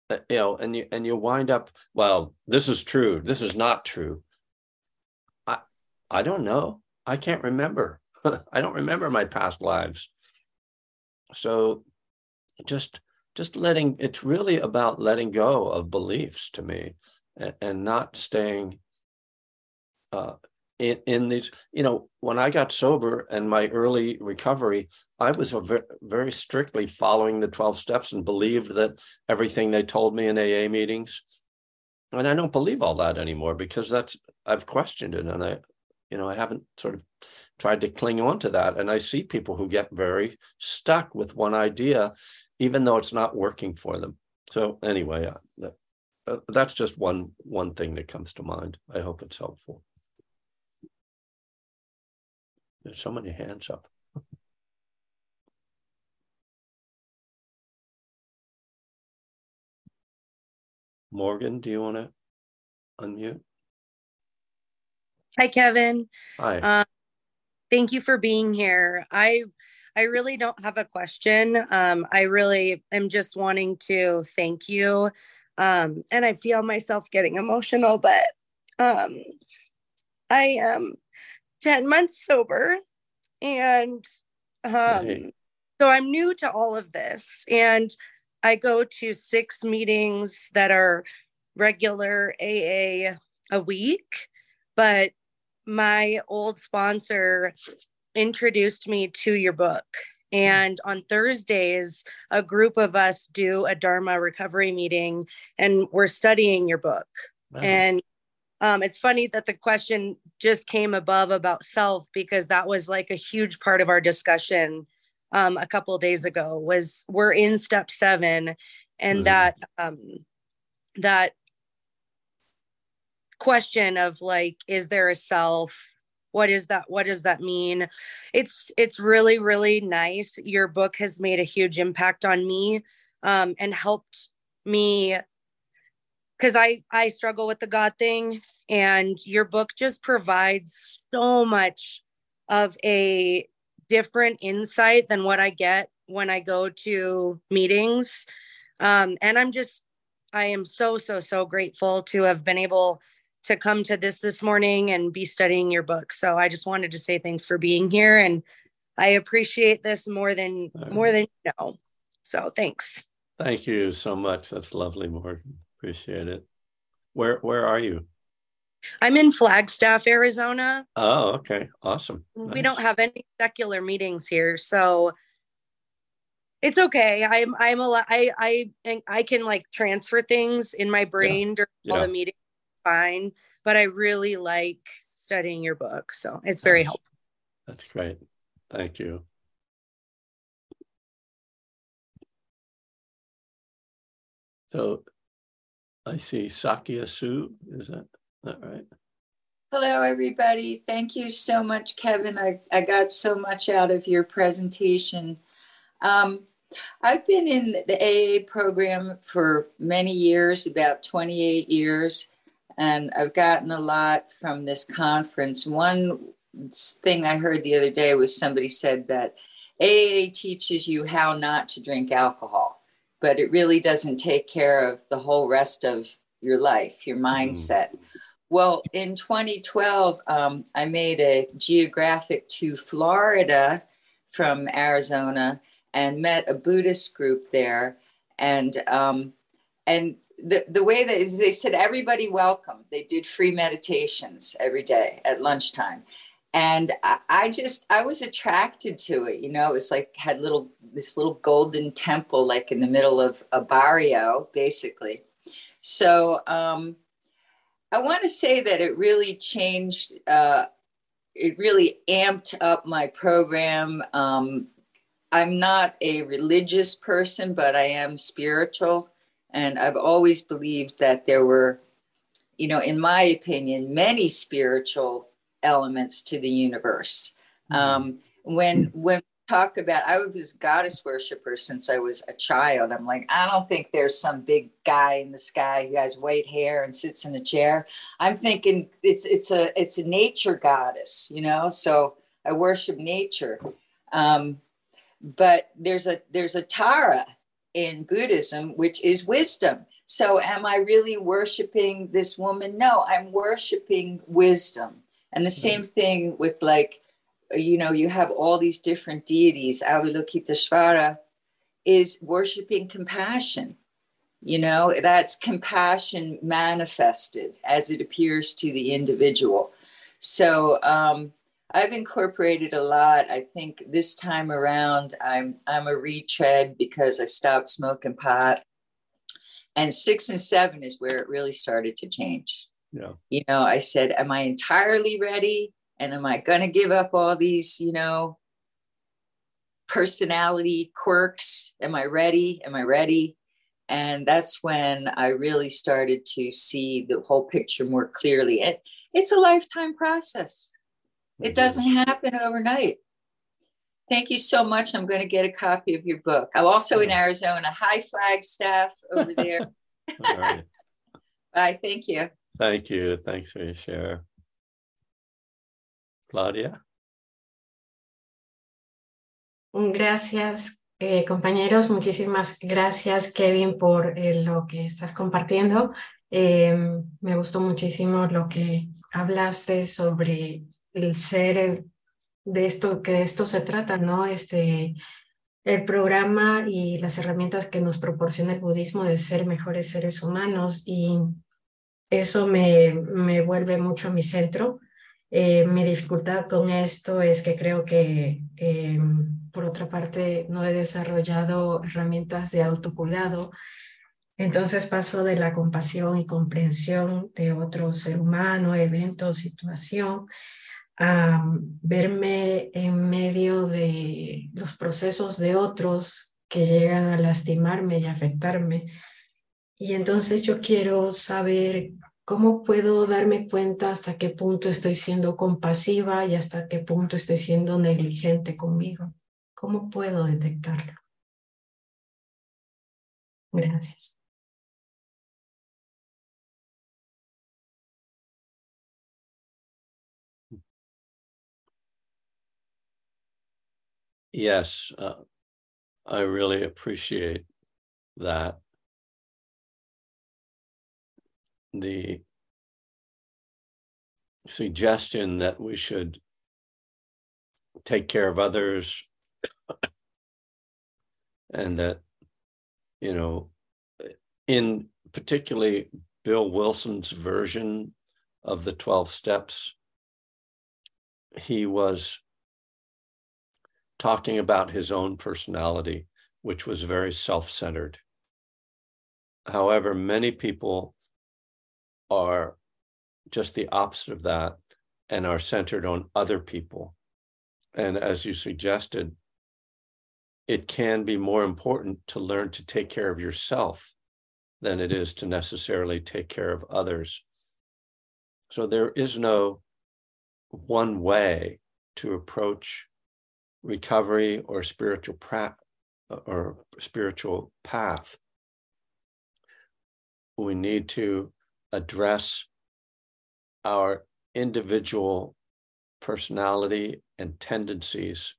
Uh, you know, and you and you wind up, well, this is true, this is not true. I I don't know. I can't remember. I don't remember my past lives. So just just letting, it's really about letting go of beliefs to me, and, and not staying uh, In, in these, you know, when I got sober and my early recovery, I was a ver- very strictly following the twelve steps and believed that everything they told me in A A meetings. And I don't believe all that anymore, because that's, I've questioned it, and I, you know, I haven't sort of tried to cling on to that. And I see people who get very stuck with one idea, even though it's not working for them. So anyway, that's just one, one thing that comes to mind. I hope it's helpful. There's so many hands up. Morgan, do you want to unmute? Hi, Kevin. Hi. Um, thank you for being here. I I really don't have a question. Um, I really am just wanting to thank you. Um, and I feel myself getting emotional, but um, I am... Um, ten months sober, and um, right. So I'm new to all of this, and I go to six meetings that are regular A A a week, but my old sponsor introduced me to your book, and on Thursdays, a group of us do a Dharma recovery meeting, and we're studying your book. Wow. And Um, it's funny that the question just came above about self, because that was like a huge part of our discussion um, a couple of days ago, was we're in step seven, and mm-hmm. that um, that question of like, is there a self? What is that? What does that mean? It's it's really, really nice. Your book has made a huge impact on me um, and helped me. Because I, I struggle with the God thing, and your book just provides so much of a different insight than what I get when I go to meetings. Um, and I'm just, I am so, so, so grateful to have been able to come to this this morning and be studying your book. So I just wanted to say thanks for being here, and I appreciate this more than right. more than you know. So thanks. Thank you so much. That's lovely, Morgan. Appreciate it. Where where are you? I'm in Flagstaff, Arizona. Oh, okay. Awesome. Nice. We don't have any secular meetings here, so it's okay. I'm I'm a I I I can like transfer things in my brain yeah. during yeah. all the meetings. Fine, but I really like studying your book, so it's very nice. Helpful. That's great. Thank you. So I see Sakia Sue, is that, that right? Hello, everybody. Thank you so much, Kevin. I, I got so much out of your presentation. Um, I've been in the A A program for many years, about twenty-eight years, and I've gotten a lot from this conference. One thing I heard the other day was somebody said that A A teaches you how not to drink alcohol, but it really doesn't take care of the whole rest of your life, your mindset. Well, in twenty twelve, um, I made a geographic to Florida from Arizona and met a Buddhist group there. And um, and the, the way that they said, everybody welcome. They did free meditations every day at lunchtime. And I, I just, I was attracted to it. You know, it was like, had little, this little golden temple, like in the middle of a barrio, basically. So um, I want to say that it really changed, uh, it really amped up my program. Um, I'm not a religious person, but I am spiritual. And I've always believed that there were, you know, in my opinion, many spiritual elements to the universe. Um, when when we talk about, I was a goddess worshiper since I was a child. I'm like, I don't think there's some big guy in the sky who has white hair and sits in a chair. I'm thinking it's it's a it's a nature goddess, you know. So I worship nature, um, but there's a there's a Tara in Buddhism, which is wisdom. So am I really worshiping this woman? No, I'm worshiping wisdom. And the same thing with, like, you know, you have all these different deities. Avalokiteshvara is worshiping compassion. You know, that's compassion manifested as it appears to the individual. So um, I've incorporated a lot. I think this time around, I'm I'm a retread because I stopped smoking pot. And six and seven is where it really started to change. Yeah. You know, I said, am I entirely ready? And am I going to give up all these, you know, personality quirks? Am I ready? Am I ready? And that's when I really started to see the whole picture more clearly. And it's a lifetime process. Mm-hmm. It doesn't happen overnight. Thank you so much. I'm going to get a copy of your book. I'm also in Arizona. Hi, Flagstaff over there. All right. Bye. Thank you. Thank you. Thanks for your share. Claudia? Gracias, eh, compañeros. Muchísimas gracias, Kevin, por eh, lo que estás compartiendo. Eh, me gustó muchísimo lo que hablaste sobre el ser, el, de esto, que de esto se trata, ¿no? Este, el programa y las herramientas que nos proporciona el budismo de ser mejores seres humanos, y eso me, me vuelve mucho a mi centro. Eh, mi dificultad con esto es que creo que, eh, por otra parte, no he desarrollado herramientas de autocuidado. Entonces paso de la compasión y comprensión de otro ser humano, evento, situación, a verme en medio de los procesos de otros que llegan a lastimarme y afectarme. Y entonces yo quiero saber cómo puedo darme cuenta hasta qué punto estoy siendo compasiva y hasta qué punto estoy siendo negligente conmigo. ¿Cómo puedo detectarlo? Gracias. Yes, uh, I really appreciate that. The suggestion that we should take care of others and that, you know, in particularly Bill Wilson's version of the twelve Steps, he was talking about his own personality, which was very self-centered. However, many people are just the opposite of that and are centered on other people. And as you suggested, it can be more important to learn to take care of yourself than it is to necessarily take care of others. So there is no one way to approach recovery or spiritual pra- or spiritual path. We need to address our individual personality and tendencies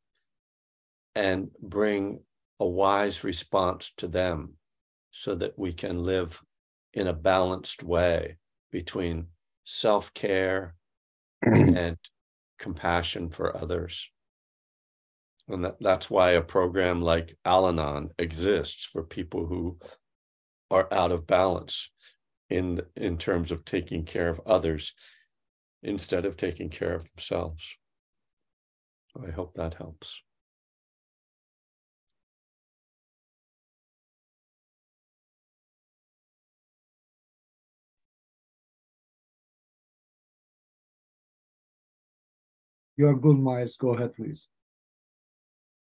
and bring a wise response to them so that we can live in a balanced way between self-care and compassion for others. And that, that's why a program like Al-Anon exists for people who are out of balance in, in terms of taking care of others instead of taking care of themselves. I hope that helps. You're good, Miles. Go ahead, please.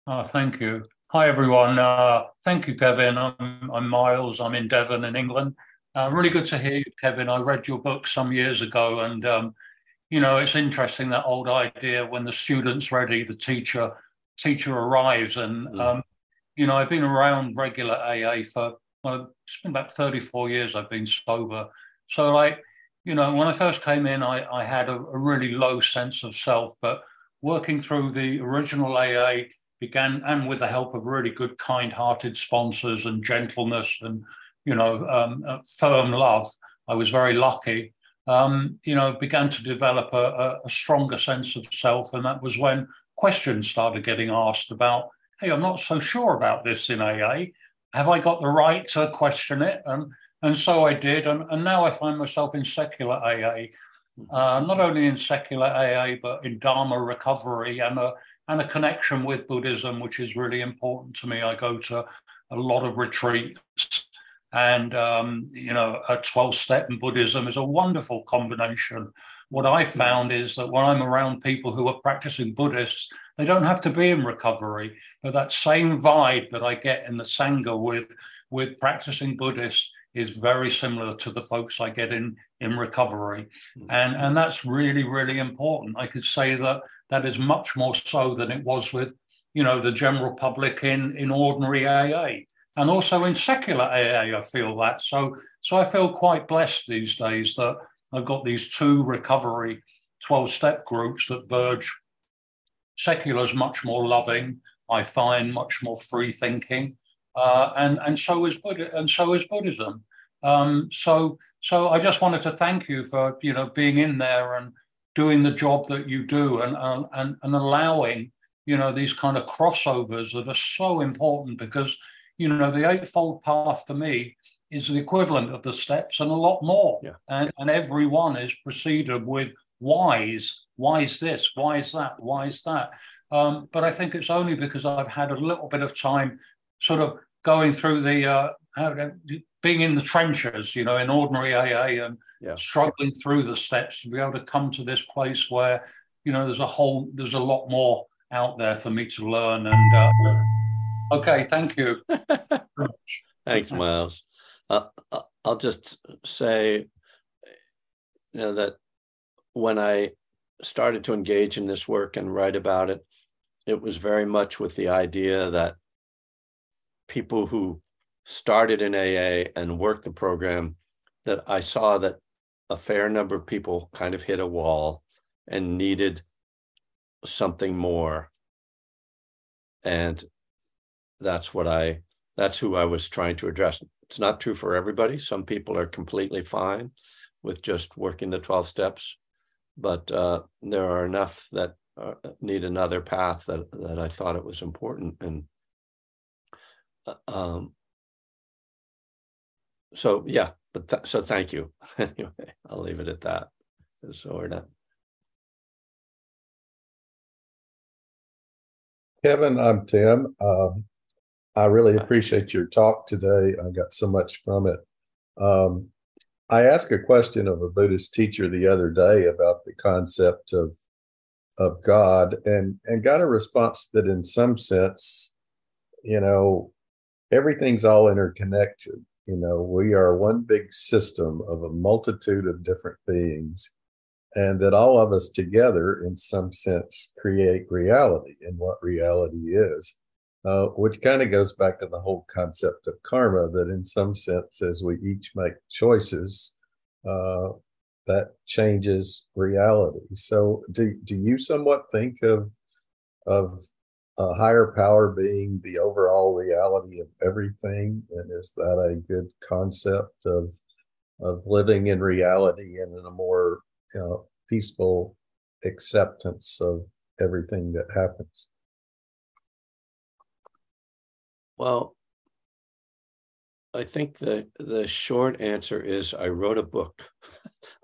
Oh, thank you. Hi, everyone. Uh, thank you, Kevin. I'm, I'm Miles. I'm in Devon in England. Uh, really good to hear you, Kevin. I read your book some years ago, and, um, you know, it's interesting, that old idea, when the student's ready, the teacher teacher arrives. And, mm. um, you know, I've been around regular A A for, well, it's been about thirty-four years I've been sober. So, like, you know, when I first came in, I, I had a, a really low sense of self, but working through the original A A began, and with the help of really good, kind-hearted sponsors and gentleness and, you know, um, firm love, I was very lucky, um, you know, began to develop a, a stronger sense of self. And that was when questions started getting asked about, hey, I'm not so sure about this in A A. Have I got the right to question it? And And so I did, and, and now I find myself in secular A A, uh, not only in secular A A, but in Dharma recovery and a, and a connection with Buddhism, which is really important to me. I go to a lot of retreats, and, um, you know, a twelve-step in Buddhism is a wonderful combination. What I found is that when I'm around people who are practicing Buddhists, they don't have to be in recovery, but that same vibe that I get in the Sangha with, with practicing Buddhists is very similar to the folks I get in, in recovery. And, and that's really, really important. I could say that that is much more so than it was with, you know, the general public in, in ordinary A A. And also in secular A A, I feel that. So, so I feel quite blessed these days that I've got these two recovery twelve-step groups that verge. Secular is much more loving, I find, much more free thinking. Uh, and and so is Buddha, and so is Buddhism. Um, so so I just wanted to thank you for, you know, being in there and doing the job that you do, and uh, and and allowing, you know, these kind of crossovers that are so important, because, you know, the Eightfold Path for me is the equivalent of the steps and a lot more. Yeah. And and every one is preceded with whys. Why is this? Why is that? Why is that? Um, but I think it's only because I've had a little bit of time sort of going through the, uh, being in the trenches, you know, in ordinary A A, and yeah. struggling through the steps to be able to come to this place where, you know, there's a whole, there's a lot more out there for me to learn. And, uh, okay, thank you. Thanks, Miles. Uh, I'll just say, you know, that when I started to engage in this work and write about it, it was very much with the idea that people who started in A A and worked the program, that I saw that a fair number of people kind of hit a wall and needed something more. And that's what I, that's who I was trying to address. It's not true for everybody. Some people are completely fine with just working the twelve steps. but uh, there are enough that uh, need another path that, that I thought it was important. And uh, um, so, yeah, but th- so thank you. Anyway, I'll leave it at that. So we're not. Kevin, I'm Tim. Um, I really appreciate your talk today. I got so much from it. Um, I asked a question of a Buddhist teacher the other day about the concept of of God, and and got a response that, in some sense, you know, everything's all interconnected. You know, we are one big system of a multitude of different beings, and that all of us together, in some sense, create reality and what reality is, uh, which kind of goes back to the whole concept of karma, that in some sense, as we each make choices, uh, that changes reality. So do, do you somewhat think of, of a higher power being the overall reality of everything? And is that a good concept of, of living in reality and in a more, you know, peaceful acceptance of everything that happens? Well, I think the the short answer is I wrote a book,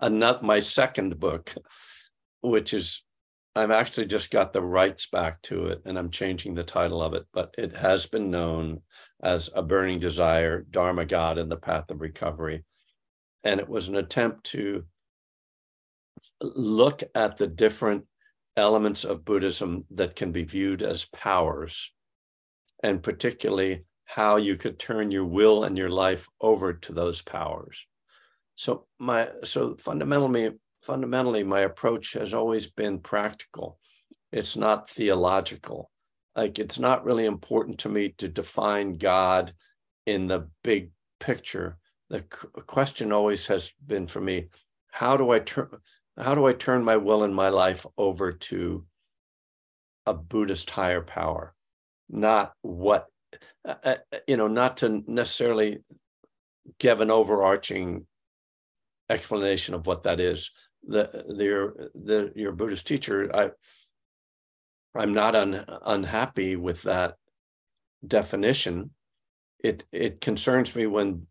not my second book, which is, I've actually just got the rights back to it, and I'm changing the title of it, but it has been known as A Burning Desire, Dharma God and the Path of Recovery. And it was an attempt to look at the different elements of Buddhism that can be viewed as powers, and particularly how you could turn your will and your life over to those powers. So my, so fundamentally, Fundamentally, my approach has always been practical. It's not theological. Like, it's not really important to me to define God in the big picture. The question always has been for me, how do I turn, how do I turn my will and my life over to a Buddhist higher power? Not what, uh, you know, not to necessarily give an overarching explanation of what that is. The, the, your, the, your Buddhist teacher, I, I'm not un, unhappy with that definition. It it concerns me when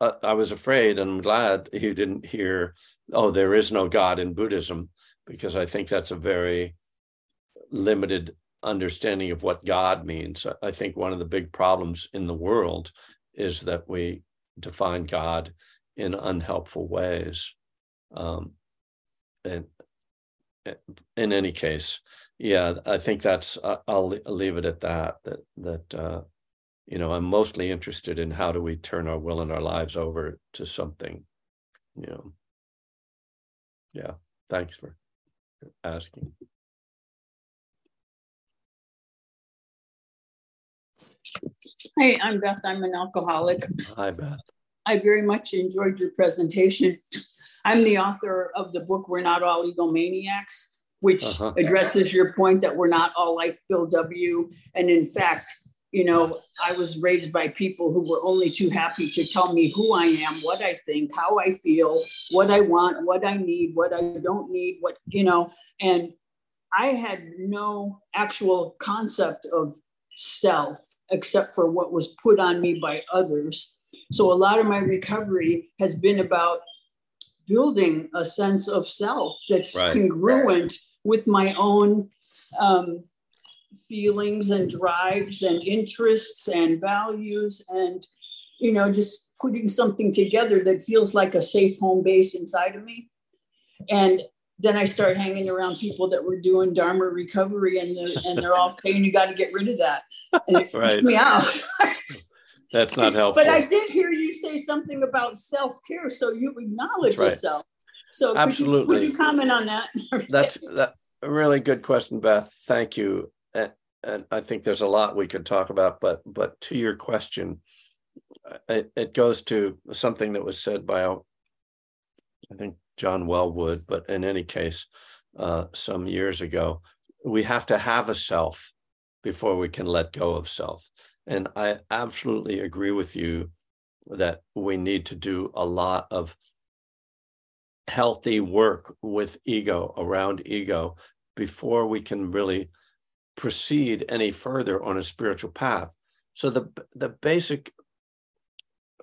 uh, I was afraid, and I'm glad you didn't hear, oh, there is no God in Buddhism, because I think that's a very limited understanding of what God means. I think one of the big problems in the world is that we define God in unhelpful ways. Um, and in any case, yeah, I think that's, I'll, I'll leave it at that, that, that uh, you know, I'm mostly interested in how do we turn our will and our lives over to something, you know. Yeah, thanks for asking. Hi, I'm Beth. I'm an alcoholic. Hi, Beth. I very much enjoyed your presentation. I'm the author of the book, We're Not All Egomaniacs, which uh-huh. addresses your point that we're not all like Bill W. And in fact, you know, I was raised by people who were only too happy to tell me who I am, what I think, how I feel, what I want, what I need, what I don't need, what, you know, and I had no actual concept of self except for what was put on me by others. So a lot of my recovery has been about building a sense of self that's right. congruent with my own um, feelings and drives and interests and values, and, you know, just putting something together that feels like a safe home base inside of me. And then I started hanging around people that were doing Dharma recovery, and, the, and they're all saying, you got to get rid of that. And it freaked right. me out. That's not helpful. But I did hear you say something about self-care, so you acknowledge right. yourself. So absolutely. Could you, could you comment on that? That's that, a really good question, Beth. Thank you. And, and I think there's a lot we could talk about, but but to your question, it, it goes to something that was said by, I think, John Wellwood, but in any case, uh, some years ago, we have to have a self before we can let go of self. And I absolutely agree with you that we need to do a lot of healthy work with ego, around ego, before we can really proceed any further on a spiritual path. So the the basic,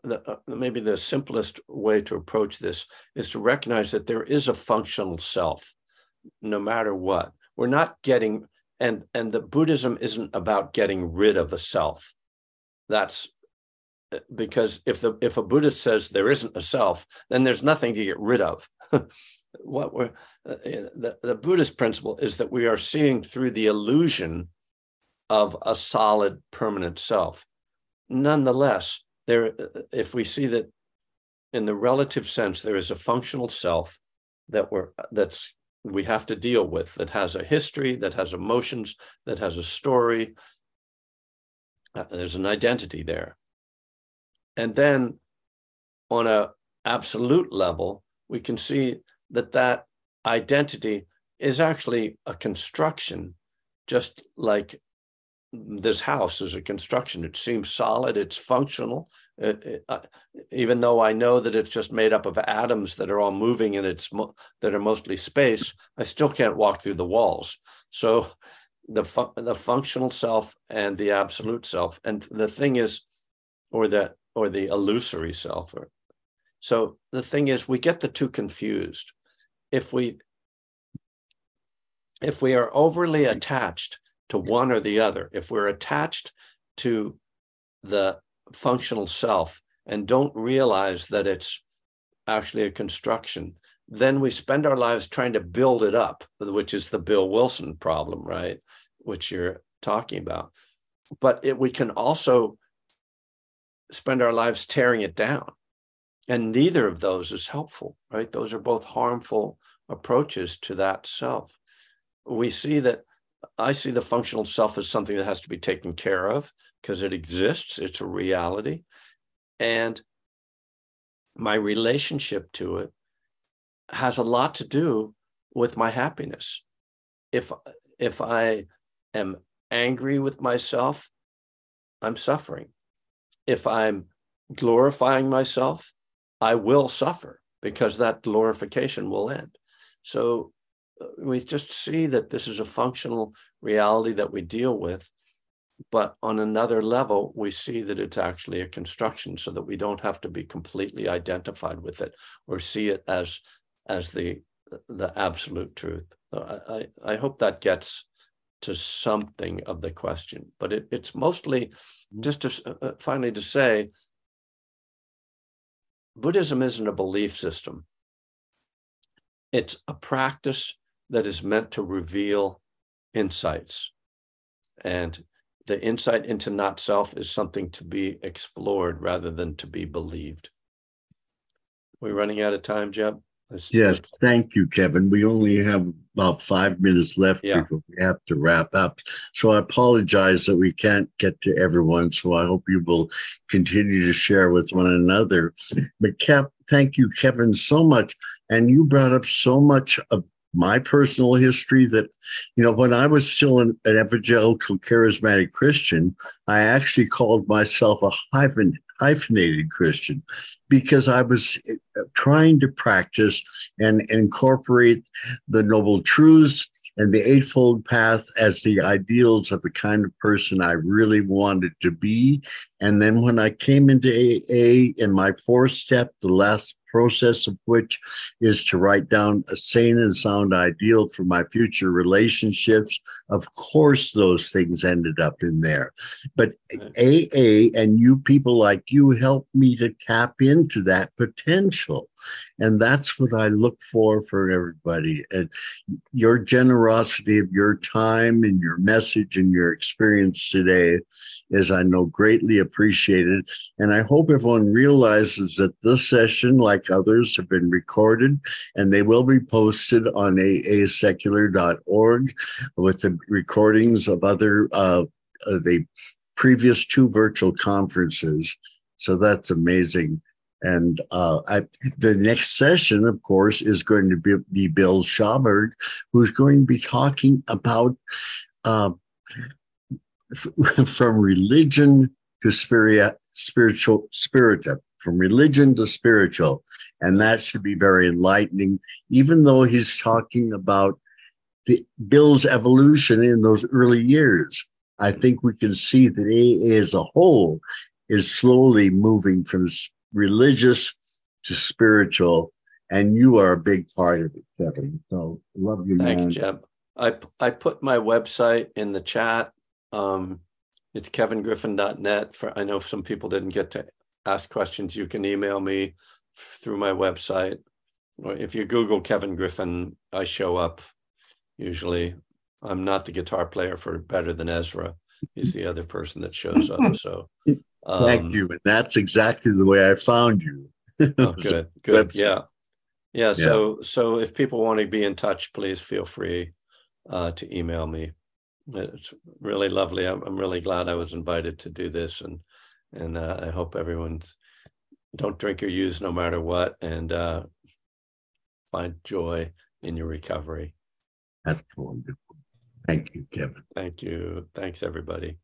the, uh, maybe the simplest way to approach this is to recognize that there is a functional self, no matter what. We're not getting, and and the Buddhism isn't about getting rid of a self. That's because if the if a Buddhist says there isn't a self, then there's nothing to get rid of. What we're uh, the, the Buddhist principle is that we are seeing through the illusion of a solid permanent self. Nonetheless, there, if we see that in the relative sense, there is a functional self that we're that's we have to deal with, that has a history, that has emotions, that has a story. Uh, there's an identity there. And then on an absolute level, we can see that that identity is actually a construction, just like this house is a construction. It seems solid, it's functional. It, it, uh, even though I know that it's just made up of atoms that are all moving and it's mo- that are mostly space, I still can't walk through the walls. So the fu- the functional self and the absolute self, and the thing is, or the or the illusory self. Or, so the thing is, we get the two confused. If we if we are overly attached to one or the other, if we're attached to the functional self and don't realize that it's actually a construction, then we spend our lives trying to build it up, which is the Bill Wilson problem, right? Which you're talking about. But it, we can also spend our lives tearing it down. And neither of those is helpful, right? Those are both harmful approaches to that self. We see that, I see the functional self as something that has to be taken care of because it exists, it's a reality. And my relationship to it has a lot to do with my happiness. If, if I am angry with myself, I'm suffering. If I'm glorifying myself, I will suffer because that glorification will end. So we just see that this is a functional reality that we deal with, but on another level, we see that it's actually a construction so that we don't have to be completely identified with it or see it as as the the absolute truth. So I, I hope that gets to something of the question, but it, it's mostly just to, uh, finally to say, Buddhism isn't a belief system. It's a practice that is meant to reveal insights. And the insight into not self is something to be explored rather than to be believed. We're running out of time, Jeb. Let's, yes, let's... thank you, Kevin. We only have about five minutes left yeah. before we have to wrap up. So I apologize that we can't get to everyone. So I hope you will continue to share with one another. But Kev, thank you, Kevin, so much. And you brought up so much of my personal history that, you know, when I was still an, an evangelical charismatic Christian, I actually called myself a hyphen, hyphenated Christian because I was trying to practice and incorporate the Noble Truths and the Eightfold Path as the ideals of the kind of person I really wanted to be. And then when I came into A A in my fourth step, the last process of which is to write down a sane and sound ideal for my future relationships. Of course, those things ended up in there. But A A and you people like you helped me to tap into that potential. And that's what I look for for everybody. And your generosity of your time and your message and your experience today is, I know, greatly appreciated. And I hope everyone realizes that this session, like others, have been recorded and they will be posted on a a secular dot org with the recordings of other uh, of the previous two virtual conferences. So that's amazing. And uh, I, the next session, of course, is going to be, be Bill Schauberg, who's going to be talking about uh, f- from religion to spirit, spiritual, spiritual, from religion to spiritual. And that should be very enlightening, even though he's talking about the Bill's evolution in those early years. I think we can see that A A as a whole is slowly moving from religious to spiritual, and you are a big part of it, Kevin. So love you, man. Thanks, Jeb. I, I put my website in the chat. Um, it's kevin griffin dot net. For, I know some people didn't get to ask questions. You can email me through my website. Or if you Google Kevin Griffin, I show up usually. I'm not the guitar player for Better Than Ezra. He's the other person that shows up. So um, thank you. And that's exactly the way I found you. Oh, good, good. Yeah. Yeah. So, yeah. so if people want to be in touch, please feel free uh, to email me. It's really lovely. I'm, I'm really glad I was invited to do this. And, and uh, I hope everyone's don't drink or use no matter what, and uh, find joy in your recovery. That's wonderful. Thank you, Kevin. Thank you. Thanks, everybody.